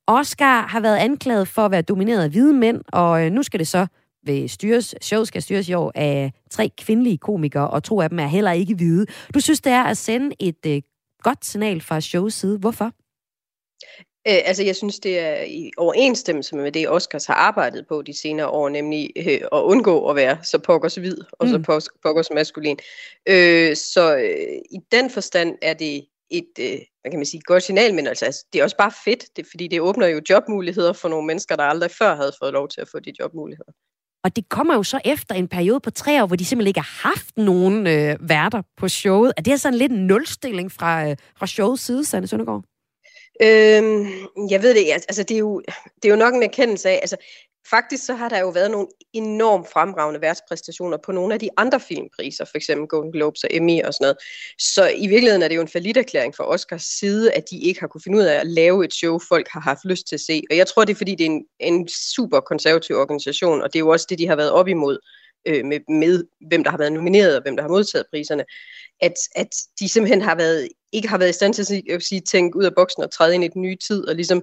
Oscar har været anklaget for at være domineret af hvide mænd, og nu skal det så ved styres. Showet skal styres i år af tre kvindelige komikere, og to af dem er heller ikke hvide. Du synes, det er at sende et øh, godt signal fra shows side. Hvorfor? Øh, altså, jeg synes, det er i overensstemmelse med det, Oscars har arbejdet på de senere år, nemlig øh, at undgå at være så pokkers hvid og mm. så pokkers maskulin. Øh, så øh, i den forstand er det et, øh, hvad kan man sige, godt signal, men altså, altså, det er også bare fedt, det, fordi det åbner jo jobmuligheder for nogle mennesker, der aldrig før havde fået lov til at få de jobmuligheder. Og det kommer jo så efter en periode på tre år, hvor de simpelthen ikke har haft nogen øh, værter på showet. Er det her sådan lidt en nulstilling fra, øh, fra showets side, Sanne Søndergaard? Øhm, jeg ved det ikke. Altså, det er jo, det er jo nok en erkendelse af... Altså, faktisk så har der jo været nogle enormt fremragende værtspræstationer på nogle af de andre filmpriser, for eksempel Golden Globes og Emmy og sådan noget. Så i virkeligheden er det jo en falliterklæring fra Oscars side, at de ikke har kunne finde ud af at lave et show, folk har haft lyst til at se. Og jeg tror, det er fordi, det er en, en super konservativ organisation, og det er jo også det, de har været op imod øh, med, med, hvem der har været nomineret og hvem der har modtaget priserne. At, at de simpelthen har været, ikke har været i stand til at, at sige, tænke ud af boksen og træde ind i den nye tid og ligesom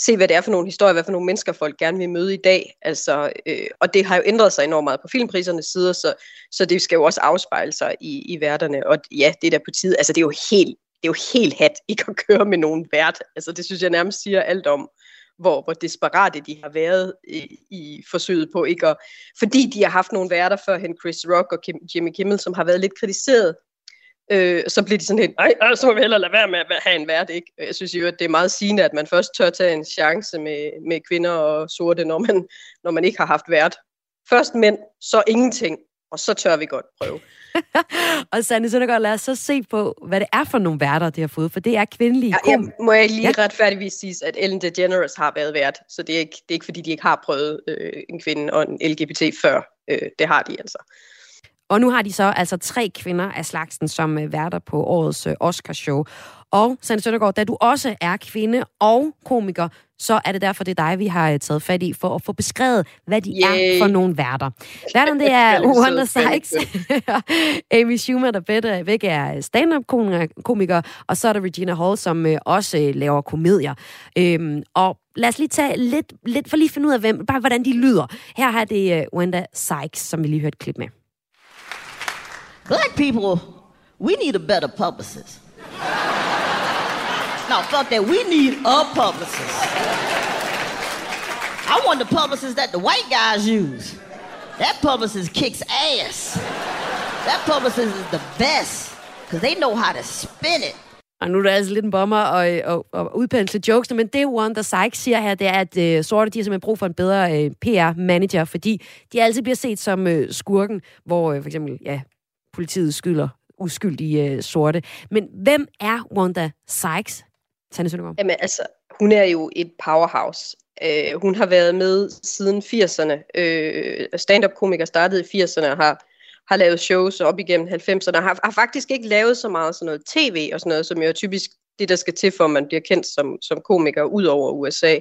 se, hvad det er for nogle historier, hvad for nogle mennesker folk gerne vil møde i dag. Altså, øh, og det har jo ændret sig enormt meget på filmprisernes sider, så, så det skal jo også afspejle sig i, i værterne. Og ja, det der på tide, altså det er jo helt, det er jo helt hat ikke at køre med nogen vært. Altså det synes jeg nærmest siger alt om, hvor, hvor desperate de har været i, i forsøget på ikke at... Fordi de har haft nogle værter førhen, Chris Rock og Kim, Jimmy Kimmel, som har været lidt kritiseret. Øh, så bliver de sådan helt, nej, så må vi hellere lade være med at have en vært, ikke? Jeg synes jo, at det er meget sigende, at man først tør tage en chance med, med kvinder og sorte, når man, når man ikke har haft vært. Først mænd, så ingenting, og så tør vi godt prøve. Og Sanne Søndergaard, lad os så se på, hvad det er for nogle værter, de har fået, for det er kvindelige ja, kom. Må jeg lige ja. retfærdigvis sige, at Ellen DeGeneres har været vært, så det er ikke, det er ikke fordi, de ikke har prøvet øh, en kvinde og en L G B T før. Øh, det har de altså. Og nu har de så altså tre kvinder af slagsen som værter på årets Oscarshow. Og Sanne Søndergaard, da du også er kvinde og komiker, så er det derfor, det er dig, vi har taget fat i, for at få beskrevet, hvad de Yay. er for nogle værter. Værterne, det er Wanda Sykes, Amy Schumer, der bedre væk er stand-up-komiker, og så er der Regina Hall, som også laver komedier. Øhm, og lad os lige tage lidt, lidt for lige finde ud af, hvem, bare hvordan de lyder. Her har det Wanda Sykes, som vi lige hørte et klip med. Black people, we need a better publicist. No, fuck that. We need a publicist. I want the publicist that the white guys use. That publicist kicks ass. That publicist is the best, because they know how to spin it. Og nu er der altså lidt en bomber og, og, og udpensle jokes, men det Wanda Sykes siger her, det er, at øh, sorte, de har simpelthen brug for en bedre øh, P R-manager, fordi de altid bliver set som øh, skurken, hvor øh, for eksempel, ja... politiet skylder uskyldige øh, sorte. Men hvem er Wanda Sykes? Sanne Søndergaard. Jamen altså, hun er jo et powerhouse. Øh, hun har været med siden firserne. Øh, stand-up-komiker startede i firserne og har, har lavet shows op igennem halvfemserne. Og har, har faktisk ikke lavet så meget sådan noget tv og sådan noget, som jo er typisk det, der skal til, for at man bliver kendt som, som komiker ud over U S A.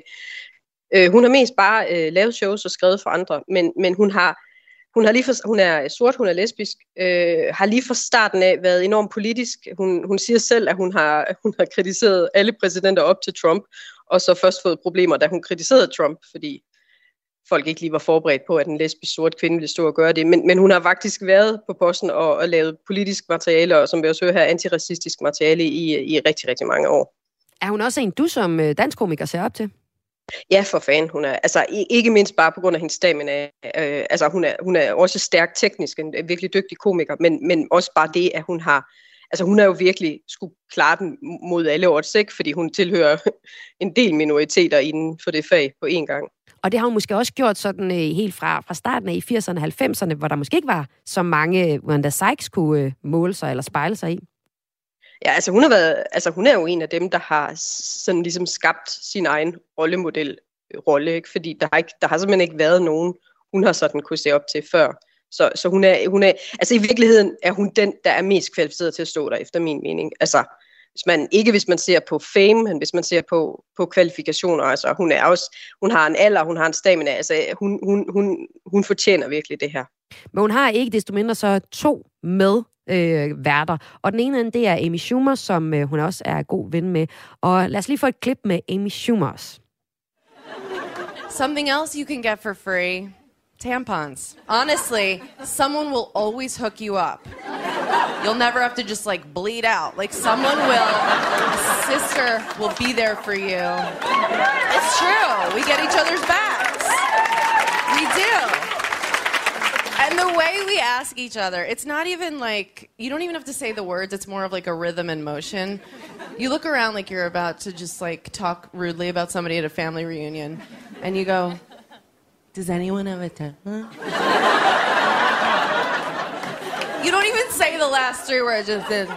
Øh, hun har mest bare øh, lavet shows og skrevet for andre, men, men hun har Hun, har lige for, hun er sort, hun er lesbisk, øh, har lige fra starten af været enormt politisk. Hun, hun siger selv, at hun har, hun har kritiseret alle præsidenter op til Trump, og så først fået problemer, da hun kritiserede Trump, fordi folk ikke lige var forberedt på, at en lesbisk sort kvinde ville stå og gøre det. Men, men hun har faktisk været på posten og, og lavet politisk materiale, og som vi også hører her, antiracistisk materiale i, i rigtig, rigtig mange år. Er hun også en, du som dansk komiker ser op til? Ja, for fanden. Hun er, altså ikke mindst bare på grund af hendes stamina. Øh, altså hun er, hun er også stærk teknisk, en virkelig dygtig komiker, men, men også bare det, at hun har, altså hun har jo virkelig skulle klare den mod alle odds, ikke? Fordi hun tilhører en del minoriteter inden for det fag på én gang. Og det har hun måske også gjort sådan helt fra, fra starten af i firserne og halvfemserne, hvor der måske ikke var så mange, Wanda Sykes kunne måle sig eller spejle sig i. Ja, altså hun har været, altså hun er jo en af dem, der har sådan ligesom skabt sin egen rollemodel rolle, ikke? Fordi der har ikke, der har simpelthen ikke været nogen, hun har sådan kunne se op til før. Så så hun er hun er altså i virkeligheden er hun den, der er mest kvalificeret til at stå der efter min mening. Altså hvis man ikke hvis man ser på fame, men hvis man ser på på kvalifikationer, altså hun er også hun har en alder, hun har en stamina, altså hun hun hun hun fortjener virkelig det her. Men hun har ikke desto mindre så to med Øh, værter. Og den ene anden, det er Amy Schumer, som øh, hun også er god ven med. Og lad os lige få et klip med Amy Schumer. Something else you can get for free. Tampons. Honestly, someone will always hook you up. You'll never have to just like bleed out. Like someone will, a sister will be there for you. It's true. We get each other's backs. We do. And the way we ask each other, it's not even like, you don't even have to say the words, it's more of like a rhythm and motion. You look around like you're about to just like talk rudely about somebody at a family reunion, and you go, does anyone have a tent? Huh? You don't even say the last three words, just then.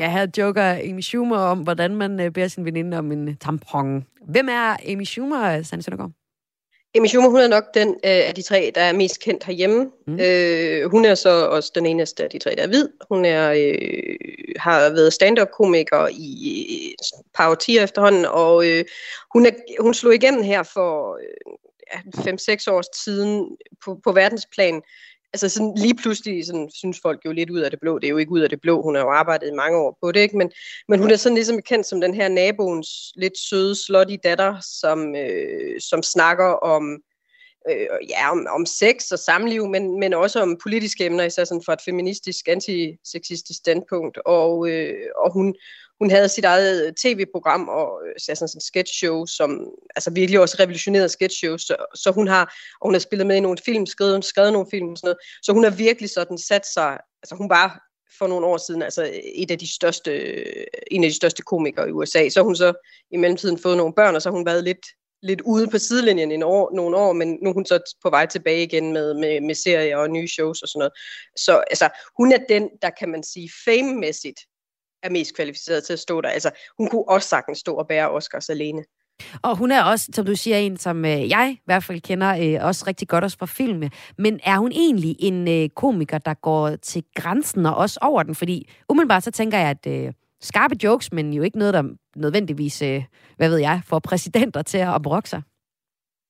Jeg havde joker Amy Schumer om, hvordan man beder sin veninde om en tampon. Hvem er Amy Schumer, Sanne Søndergaard? Amy Schumer, hun er nok den øh, af de tre, der er mest kendt herhjemme. Mm. Øh, hun er så også den eneste af de tre, der er hvid. Hun er, øh, har været stand-up-komiker i et par årtier efterhånden, og øh, hun, er, hun slog igennem her for fem seks øh, år siden på, på verdensplan. Altså sådan, lige pludselig sådan, synes folk jo lidt ud af det blå. Det er jo ikke ud af det blå, hun har jo arbejdet i mange år på det, ikke? Men, men hun er sådan ligesom kendt som den her naboens lidt søde, slutty datter, som, øh, som snakker om, øh, ja, om, om sex og samliv, men, men også om politiske emner, især sådan fra et feministisk, antiseksistisk standpunkt. Og, øh, og hun, hun havde sit eget tv-program og så sådan en sketchshow, som altså virkelig også revolutionerede sketchshows. Så, så hun har og hun har spillet med i nogle film, skrevet, skrevet nogle film og sådan noget. Så hun har virkelig sådan sat sig. Altså hun var for nogle år siden altså et af de største en af de største komikere i U S A. Så hun så i mellemtiden fået nogle børn, og så har hun været lidt lidt ude på sidelinjen en år, nogle år, men nu er hun så på vej tilbage igen med, med, med serier og nye shows og sådan noget. Så altså hun er den, der kan man sige fame-mæssigt er mest kvalificeret til at stå der. Altså, hun kunne også sagtens stå og bære Oscars alene. Og hun er også, som du siger, en, som øh, jeg i hvert fald kender øh, også rigtig godt også fra film. Men er hun egentlig en øh, komiker, der går til grænsen og også over den? Fordi umiddelbart så tænker jeg, at øh, skarpe jokes, men jo ikke noget, der nødvendigvis, øh, hvad ved jeg, får præsidenter til at brokke sig.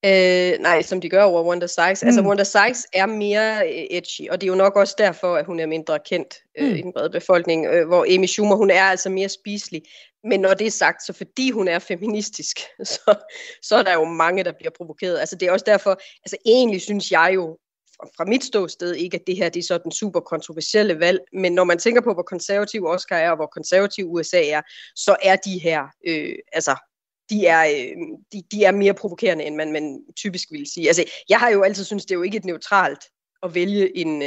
Øh, nej, som de gør over Wanda Sykes. Mm. Altså, Wanda Sykes er mere edgy, og det er jo nok også derfor, at hun er mindre kendt øh, mm. i den brede befolkning, øh, hvor Amy Schumer, hun er altså mere spiselig. Men når det er sagt, så fordi hun er feministisk, så, så er der jo mange, der bliver provokeret. Altså, det er også derfor, altså egentlig synes jeg jo, fra mit ståsted, ikke at det her det er sådan super kontroversielle valg, men når man tænker på, hvor konservativ Oscar er, og hvor konservativ U S A er, så er de her, øh, altså, De er, de, de er mere provokerende, end man, man typisk ville sige. Altså, jeg har jo altid syntes, det er jo ikke et neutralt at vælge en,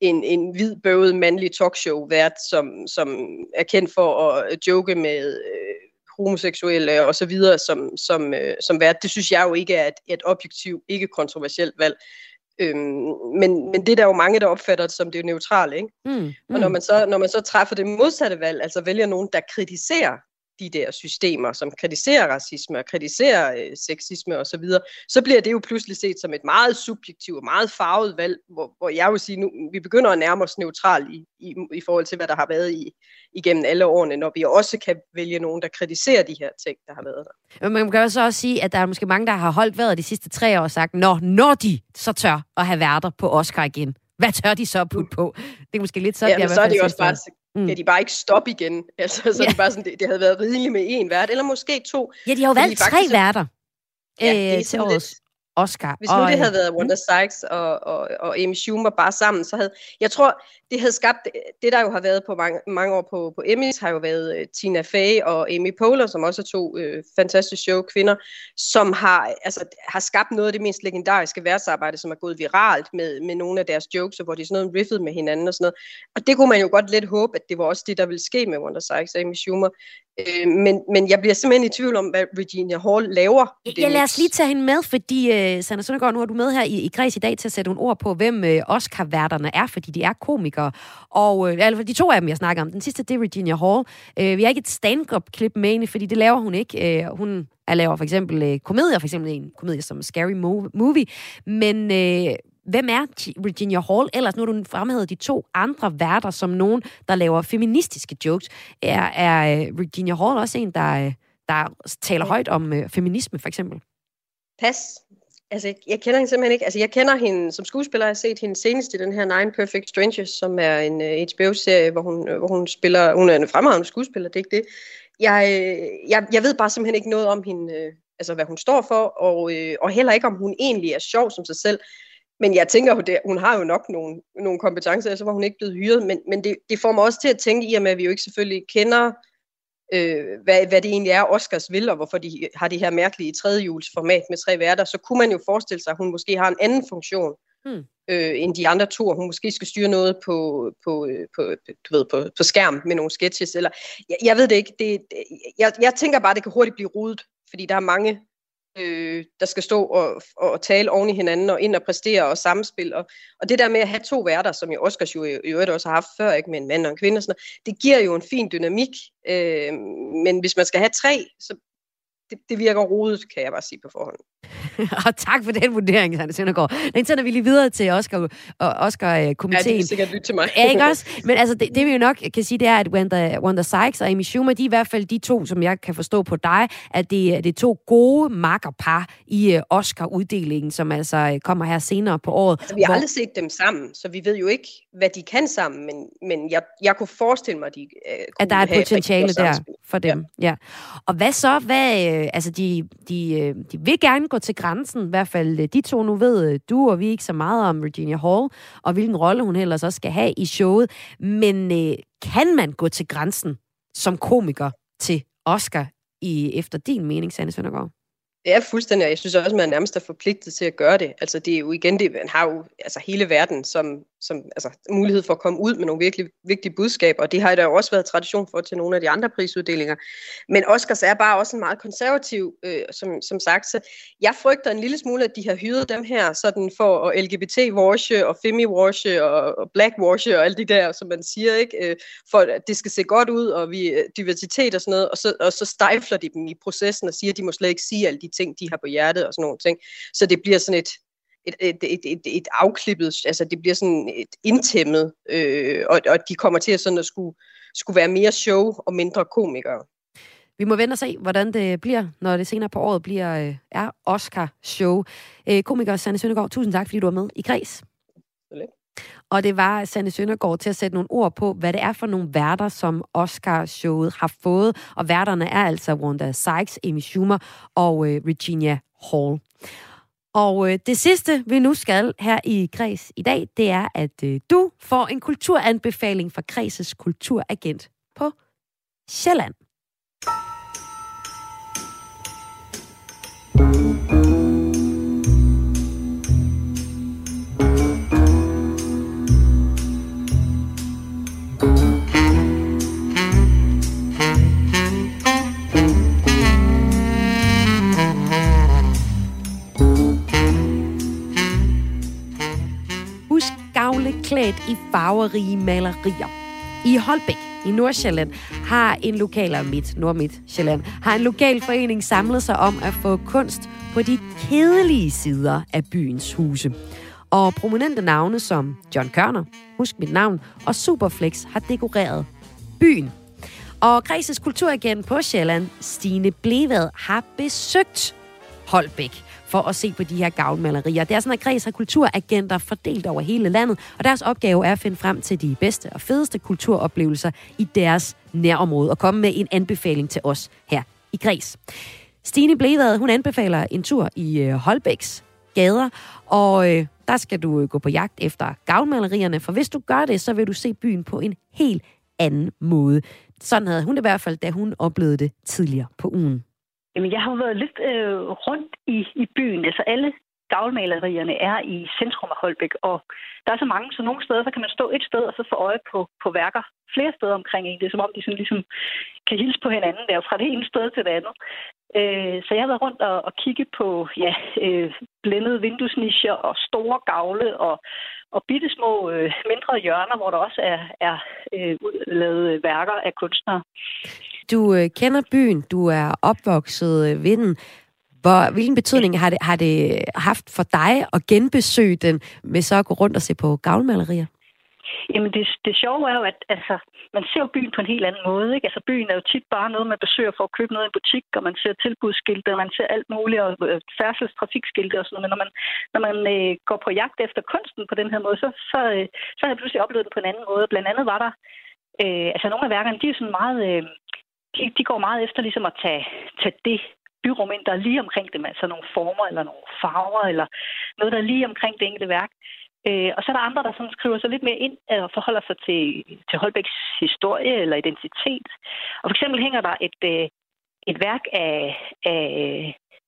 en, en hvid, bøvet, mandlig talkshow-vært, som, som er kendt for at joke med øh, homoseksuelle og så videre som, som, øh, som vært. Det synes jeg jo ikke er et, et objektivt, ikke kontroversielt valg. Øhm, men, men det er der jo mange, der opfatter det som det er neutralt, ikke? Mm, mm. Og når man, så, når man så træffer det modsatte valg, altså vælger nogen, der kritiserer de der systemer, som kritiserer racisme og kritiserer øh, sexisme og så videre, så bliver det jo pludselig set som et meget subjektivt og meget farvet valg, hvor, hvor jeg vil sige, nu vi begynder at nærme os neutralt i, i, i forhold til, hvad der har været i, igennem alle årene, når vi også kan vælge nogen, der kritiserer de her ting, der har været der. Men man kan jo så også sige, at der er måske mange, der har holdt vejret de sidste tre år og sagt, når, når de så tør at have værter på Oscar igen, hvad tør de så at putte på? Det er måske lidt sådan, ja, jeg så er det også bare Mm. kan de bare ikke stoppe igen. Altså, så yeah. det, bare sådan, det, det havde været rigeligt med én vært, eller måske to. Ja, de har jo valgt tre værter ja, øh, til årets Oscar. Hvis nu og, det havde været Wanda Sykes og, og, og Amy Schumer bare sammen, så havde... Jeg tror, det havde skabt... Det, der jo har været på mange, mange år på, på Emmys, har jo været uh, Tina Fey og Amy Poehler, som også er to uh, fantastisk sjove kvinder, som har, altså, har skabt noget af det mest legendariske værtsarbejde, som er gået viralt med, med nogle af deres jokes, hvor de sådan noget riffede med hinanden og sådan noget. Og det kunne man jo godt lidt håbe, at det var også det, der ville ske med Wanda Sykes og Amy Schumer. Øh, men, men jeg bliver simpelthen i tvivl om, hvad Regina Hall laver. Jeg ja, lad os lige tage hende med, fordi øh, Sanne Søndergaard, nu er du med her i, i Græs i dag til at sætte nogle ord på, hvem øh, Oscar-værterne er, fordi de er komikere. Og øh, altså, de to af dem, jeg snakker om. Den sidste, det er Regina Hall. Øh, vi har ikke et stand-up-klip med hende, fordi det laver hun ikke. Øh, hun laver for eksempel øh, komedier, for eksempel en komedie som Scary Movie. Men øh, hvem er Regina Hall? Ellers nu har du fremhævet de to andre værter som nogen, der laver feministiske jokes. Er, er Regina Hall også en, der, der taler højt om øh, feminisme, for eksempel? Pas. Altså, jeg kender hende simpelthen ikke. Altså, jeg kender hende som skuespiller. Jeg har set hende senest i den her Nine Perfect Strangers, som er en uh, H B O-serie, hvor hun, uh, hvor hun spiller... Hun er en fremragende skuespiller, det er ikke det. Jeg, uh, jeg, jeg ved bare simpelthen ikke noget om hende, uh, altså, hvad hun står for, og, uh, og heller ikke, om hun egentlig er sjov som sig selv. Men jeg tænker, at hun har jo nok nogle, nogle kompetencer, så var hun ikke blevet hyret. Men, men det, det får mig også til at tænke i, og med, at vi jo ikke selvfølgelig kender, øh, hvad, hvad det egentlig er, Oscars vil, og hvorfor de har det her mærkelige tredjehjulsformat med tre værter. Så kunne man jo forestille sig, at hun måske har en anden funktion hmm. øh, end de andre to. Hun måske skal styre noget på, på, på, du ved, på, på skærm med nogle sketches. Eller, jeg, jeg ved det ikke. Det, jeg, jeg tænker bare, at det kan hurtigt blive rodet, fordi der er mange... Øh, der skal stå og, og tale oven i hinanden og ind og præstere og samspil og, og det der med at have to værter, som jo Oscars jo i øvrigt også har haft før, ikke, med en mand og en kvinde og sådan noget, det giver jo en fin dynamik, øh, men hvis man skal have tre, så det, det virker rodet, kan jeg bare sige på forhånd. Og tak for den vurdering, Sanne Søndergaard. Den sender vi lige videre til Oscar, Oscar-komiteen. Ja, det vil sikkert lytte til mig. Ja, ikke også? Men altså, det, det vi jo nok kan sige, det er, at Wanda, Wanda Sykes og Amy Schumer, de er i hvert fald de to, som jeg kan forstå på dig, at det, det er to gode makkerpar i Oscar-uddelingen, som altså kommer her senere på året. Altså, vi har hvor... aldrig set dem sammen, så vi ved jo ikke, hvad de kan sammen, men, men jeg, jeg kunne forestille mig, at de kunne at der er et potentiale der for dem. Ja. Ja. Og hvad så? Hvad... Altså, de, de, de vil gerne gå til grænsen, i hvert fald de to. Nu ved du og vi ikke så meget om Regina Hall, og hvilken rolle hun ellers også skal have i showet. Men øh, kan man gå til grænsen som komiker til Oscar, i, efter din mening, Sanne Søndergaard? Ja, fuldstændig. Jeg synes også, man er nærmest er forpligtet til at gøre det. Altså, det er jo igen det, man har jo altså, hele verden som, som altså, mulighed for at komme ud med nogle virkelig vigtige budskaber, og det har der jo også været tradition for til nogle af de andre prisuddelinger. Men Oscars er bare også en meget konservativ, øh, som, som sagt. Så jeg frygter en lille smule, at de har hyret dem her sådan for at L G B T-washe og femi-washe og, og black-washe og alt det der, som man siger, ikke? Øh, for at det skal se godt ud, og vi, diversitet og sådan noget, og så, og så stifler de dem i processen og siger, at de må slet ikke sige alt de ting, de har på hjertet og sådan nogle ting. Så det bliver sådan et, et, et, et, et, et afklippet, altså det bliver sådan et indtæmmet, øh, og, og de kommer til at, sådan at skulle, skulle være mere show og mindre komikere. Vi må vente og se, hvordan det bliver, når det senere på året bliver er Oscar-show. Komiker Sanne Søndergaard, tusind tak, fordi du var med i Græs. Og det var Sanne Søndergaard til at sætte nogle ord på, hvad det er for nogle værter, som Oscar-showet har fået. Og værterne er altså Wanda Sykes, Amy Schumer og øh, Regina Hall. Og øh, det sidste, vi nu skal her i Græs i dag, det er, at øh, du får en kulturanbefaling fra Græses kulturagent på Sjælland. Klædt i farverige malerier. I Holbæk i Nordsjælland har en lokal og midt, Nord-Midt-Sjælland, har en lokal forening samlet sig om at få kunst på de kedelige sider af byens huse. Og prominente navne som John Kørner, Husk Mit Navn, og Superflex har dekoreret byen. Og Græs' kulturagent på Sjælland, Stine Blevad, har besøgt Holbæk for at se på de her gavlmalerier. Det er sådan, at Græs har kulturagenter fordelt over hele landet, og deres opgave er at finde frem til de bedste og fedeste kulturoplevelser i deres nærområde, og komme med en anbefaling til os her i Græs. Stine Blevad, hun anbefaler en tur i Holbæks gader, og øh, der skal du gå på jagt efter gavlmalerierne, for hvis du gør det, så vil du se byen på en helt anden måde. Sådan havde hun det i hvert fald, da hun oplevede det tidligere på ugen. Jamen, jeg har været lidt øh, rundt i, i byen. Altså, alle gavlmalerierne er i centrum af Holbæk, og der er så mange, så nogle steder, så kan man stå et sted og så få øje på, på værker flere steder omkring en. Det er som om, de sådan ligesom kan hilse på hinanden der, fra det ene sted til det andet. Øh, så jeg har været rundt og, og kigge på ja, øh, blændede vinduesnischer og store gavle og, og bittesmå øh, mindre hjørner, hvor der også er, er øh, lavet værker af kunstnere. Du øh, kender byen, du er opvokset ved den. Hvor, hvilken betydning har det, har det haft for dig at genbesøge den, med så at gå rundt og se på gavlmalerier? Jamen, det, det sjove er jo, at altså, man ser byen på en helt anden måde. Ikke? Altså, byen er jo tit bare noget, man besøger for at købe noget i en butik, og man ser tilbudsskilte, og man ser alt muligt, og færdselstrafikskilte og sådan noget. Men når man, når man øh, går på jagt efter kunsten på den her måde, så, så, øh, så har jeg pludselig oplevet den på en anden måde. Blandt andet var der... Øh, altså, nogle af værkerne, de er sådan meget... Øh, de, de går meget efter ligesom at tage, tage det byrum ind, der er lige omkring dem, altså nogle former eller nogle farver, eller noget, der er lige omkring det enkelte værk. Øh, og så er der andre, der sådan skriver sig lidt mere ind og forholder sig til, til Holbæks historie eller identitet. Og for eksempel hænger der et, øh, et værk af... af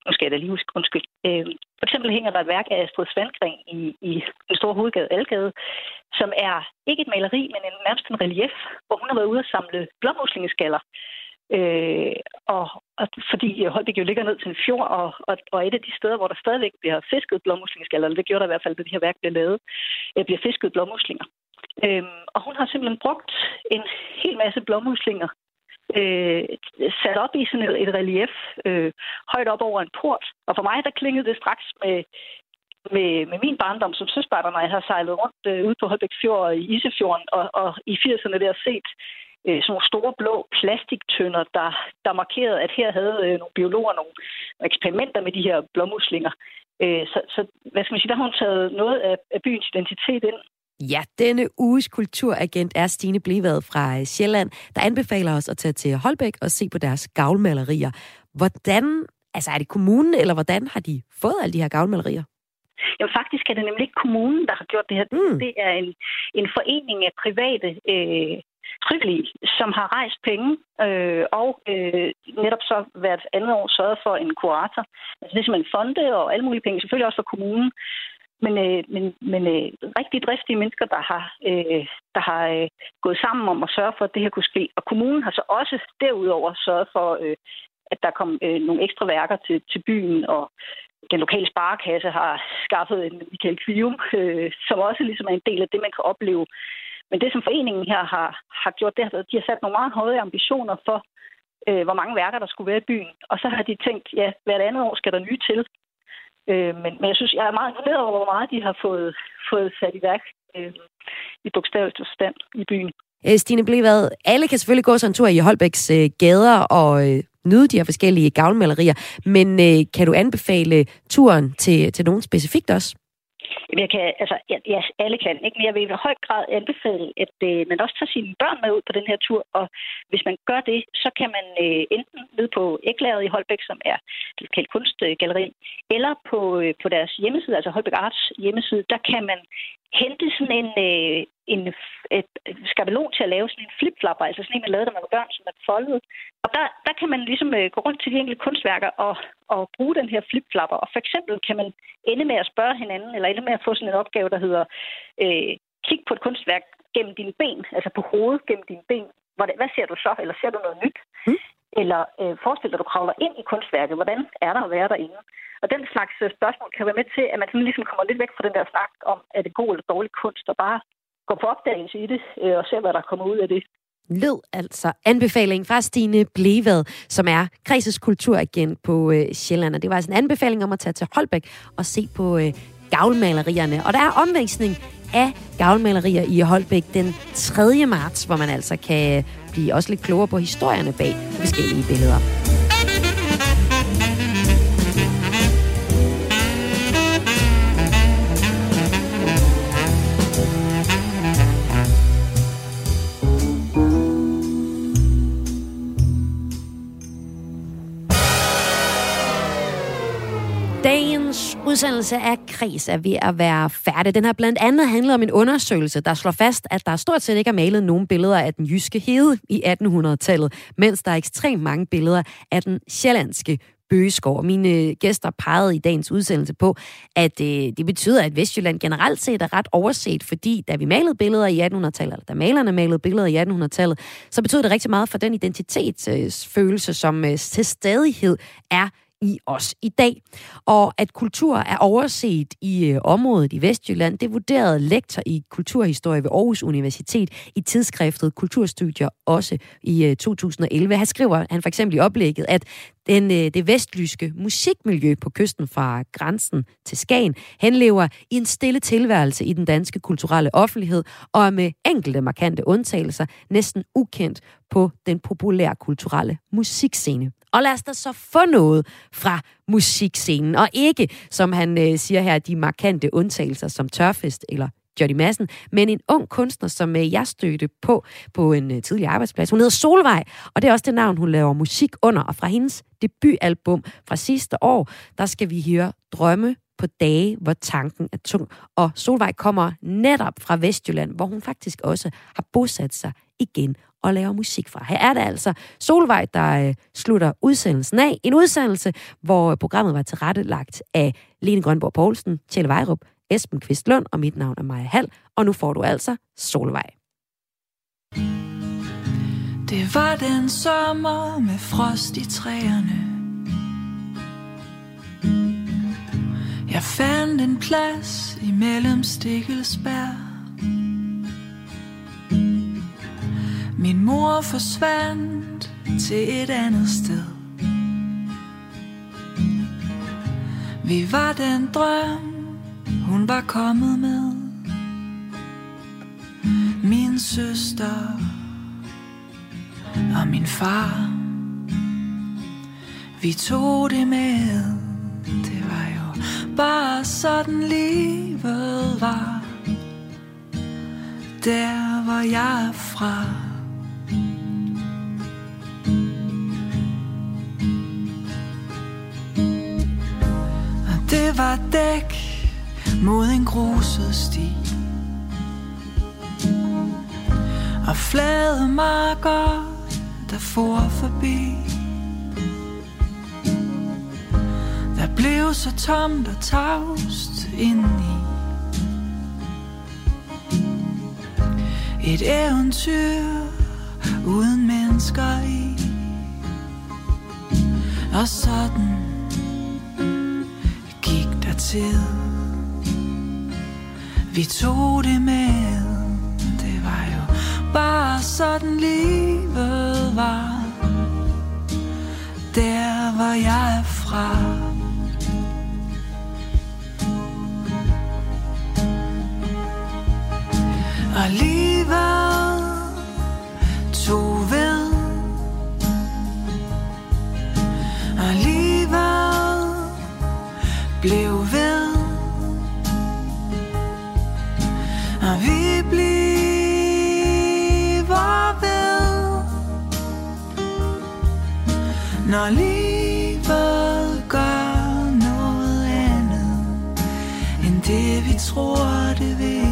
nu skal jeg da lige huske, undskyld. Øh, for eksempel hænger der et værk af Astrid Svandgren i, i den store hovedgade Algade, som er ikke et maleri, men en, nærmest en relief, hvor hun har været ude at samle blåmuslingeskaller. Øh, og, og fordi Holbæk jo ligger ned til en fjord, og, og, og et af de steder, hvor der stadigvæk bliver fisket blåmuslingeskaller, eller det gjorde der i hvert fald, da de her værk bliver lavet, øh, bliver fisket blåmuslinger. Øh, og hun har simpelthen brugt en hel masse blåmuslinger, øh, sat op i sådan et, et relief, øh, højt op over en port. Og for mig, der klingede det straks med... Med, med min barndom som søsbarn, når jeg har sejlet rundt øh, ude på Holbæk Fjord og i Isefjorden, og, og i firserne der set øh, sådan nogle store blå plastiktønder, der, der markerede, at her havde øh, nogle biologer nogle eksperimenter med de her blåmuslinger. Øh, så, så hvad skal man sige, der har hun taget noget af, af byens identitet ind. Ja, denne uges kulturagent er Stine Blevad fra Sjælland, der anbefaler os at tage til Holbæk og se på deres gavlmalerier. Hvordan, altså er det kommunen, eller hvordan har de fået alle de her gavlmalerier? Jamen faktisk er det nemlig ikke kommunen, der har gjort det her. Mm. Det er en, en forening af private øh, frivillige, som har rejst penge øh, og øh, netop så hvert andet år sørget for en kurator. Altså det er simpelthen fonde og alle mulige penge, selvfølgelig også for kommunen. Men, øh, men, men øh, rigtig driftige mennesker, der har, øh, der har øh, gået sammen om at sørge for, at det her kunne ske. Og kommunen har så også derudover sørget for, øh, at der kom øh, nogle ekstra værker til, til byen, og den lokale sparekasse har skaffet en Michael Kvium, øh, som også ligesom er en del af det, man kan opleve. Men det, som foreningen her har, har gjort, det har været, at de har sat nogle meget høje ambitioner for, øh, hvor mange værker, der skulle være i byen. Og så har de tænkt, ja, hvert andet år skal der nye til. Øh, men, men jeg synes, jeg er meget imponeret over, hvor meget de har fået, fået sat i værk øh, i bogstavelig forstand i byen. Stine Blevad, alle kan selvfølgelig gå sådan en tur i Holbæks øh, gader og... Øh nyde de her forskellige gavlmalerier, men øh, kan du anbefale turen til, til nogen specifikt også? Jeg kan, altså, jeg, jeg, alle kan, ikke? Men jeg vil i høj grad anbefale, at øh, man også tager sine børn med ud på den her tur, og hvis man gør det, så kan man øh, enten ned på Æglaget i Holbæk, som er det lokale kunstgalleri, eller på, øh, på deres hjemmeside, altså Holbæk Arts hjemmeside, der kan man hente sådan en, øh, en et skabelon til at lave sådan en flipflapper, altså sådan en, man lavede, da man var børn, som man foldede. Og der, der kan man ligesom øh, gå rundt til de enkelte kunstværker og, og bruge den her flipflapper. Og for eksempel kan man ende med at spørge hinanden, eller ende med at få sådan en opgave, der hedder øh, kig på et kunstværk gennem dine ben, altså på hovedet gennem dine ben. Hvad ser du så? Eller ser du noget nyt? Mm. Eller øh, forestil dig, at du kravler ind i kunstværket. Hvordan er der at være derinde? Og den slags spørgsmål kan være med til, at man sådan ligesom kommer lidt væk fra den der snak om, er det god eller dårlig kunst, og bare går på opdagelse i det, øh, og ser, hvad der kommer ud af det. lød altså anbefaling fra Stine Blevad, som er Kres' kulturagent på øh, Sjælland. Og det var altså en anbefaling om at tage til Holbæk og se på øh, gavlmalerierne. Og der er omvisning af gavlmalerier i Holbæk den tredje marts, hvor man altså kan øh, blive også lidt klogere på historierne bag forskellige billeder. Udsendelse af Græs er ved at være færdig. Den har blandt andet handlet om en undersøgelse, der slår fast, at der stort set ikke er malet nogen billeder af den jyske hede i attenhundredetallet, mens der er ekstremt mange billeder af den sjællandske bøgeskov. Mine gæster pegede i dagens udsendelse på, at øh, det betyder, at Vestjylland generelt set er ret overset, fordi da vi malede billeder i attenhundredetallet, eller da malerne malede billeder i attenhundredetallet, så betyder det rigtig meget for den identitetsfølelse, øh, som øh, til stadighed er i os i dag. Og at kultur er overset i øh, området i Vestjylland, det vurderede lektor i kulturhistorie ved Aarhus Universitet i tidsskriftet Kulturstudier også i øh, to tusind og elleve. Han skriver, han for eksempel i oplægget, at den, øh, det vestjyske musikmiljø på kysten fra grænsen til Skagen henlever i en stille tilværelse i den danske kulturelle offentlighed, og med enkelte markante undtagelser næsten ukendt på den populærkulturelle musikscene. Og lad os da så få noget fra musikscenen, og ikke, som han øh, siger her, de markante undtagelser som Tørfest eller Jody Madsen, men en ung kunstner, som øh, jeg stødte på på en øh, tidlig arbejdsplads. Hun hedder Solvej, og det er også det navn, hun laver musik under, og fra hendes debutalbum fra sidste år, der skal vi høre Drømme på dage, hvor tanken er tung. Og Solvej kommer netop fra Vestjylland, hvor hun faktisk også har bosat sig igen og laver musik fra. Her er det altså Solvej, der øh, slutter udsendelsen af. En udsendelse, hvor programmet var tilrettelagt af Lene Grønborg Poulsen, Tjelle Vejrup, Esben Kvistlund, og mit navn er Maja Hall. Og nu får du altså Solvej. Det var den sommer med frost i træerne. Jeg fandt en plads imellem Stikkelsberg. Min mor forsvandt til et andet sted. Vi var den drøm, hun var kommet med. Min søster og min far. Vi tog det med. Det var jo bare sådan livet var. Der hvor jeg er fra. Det var dæk mod en gruset sti og flade marker, der for forbi. Der blev så tomt og tavst indeni. Et eventyr uden mennesker i. Og sådan gik der tid. Vi tog det med. Det var jo bare sådan livet var. Der var jeg er fra. Og livet tog ved. Og livet blev ved. Og vi bliver ved. Når livet gør noget andet end det vi tror det vil.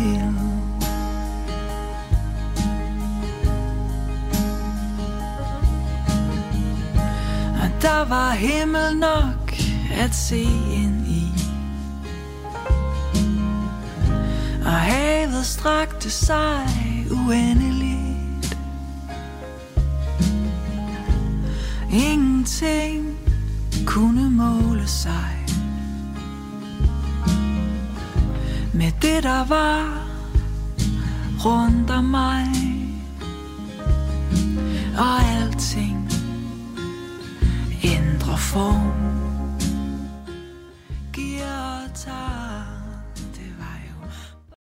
Der var himmel nok at se ind i. Og havet strakte sig uendeligt. Ingenting kunne måle sig med det der var rundt om mig. form.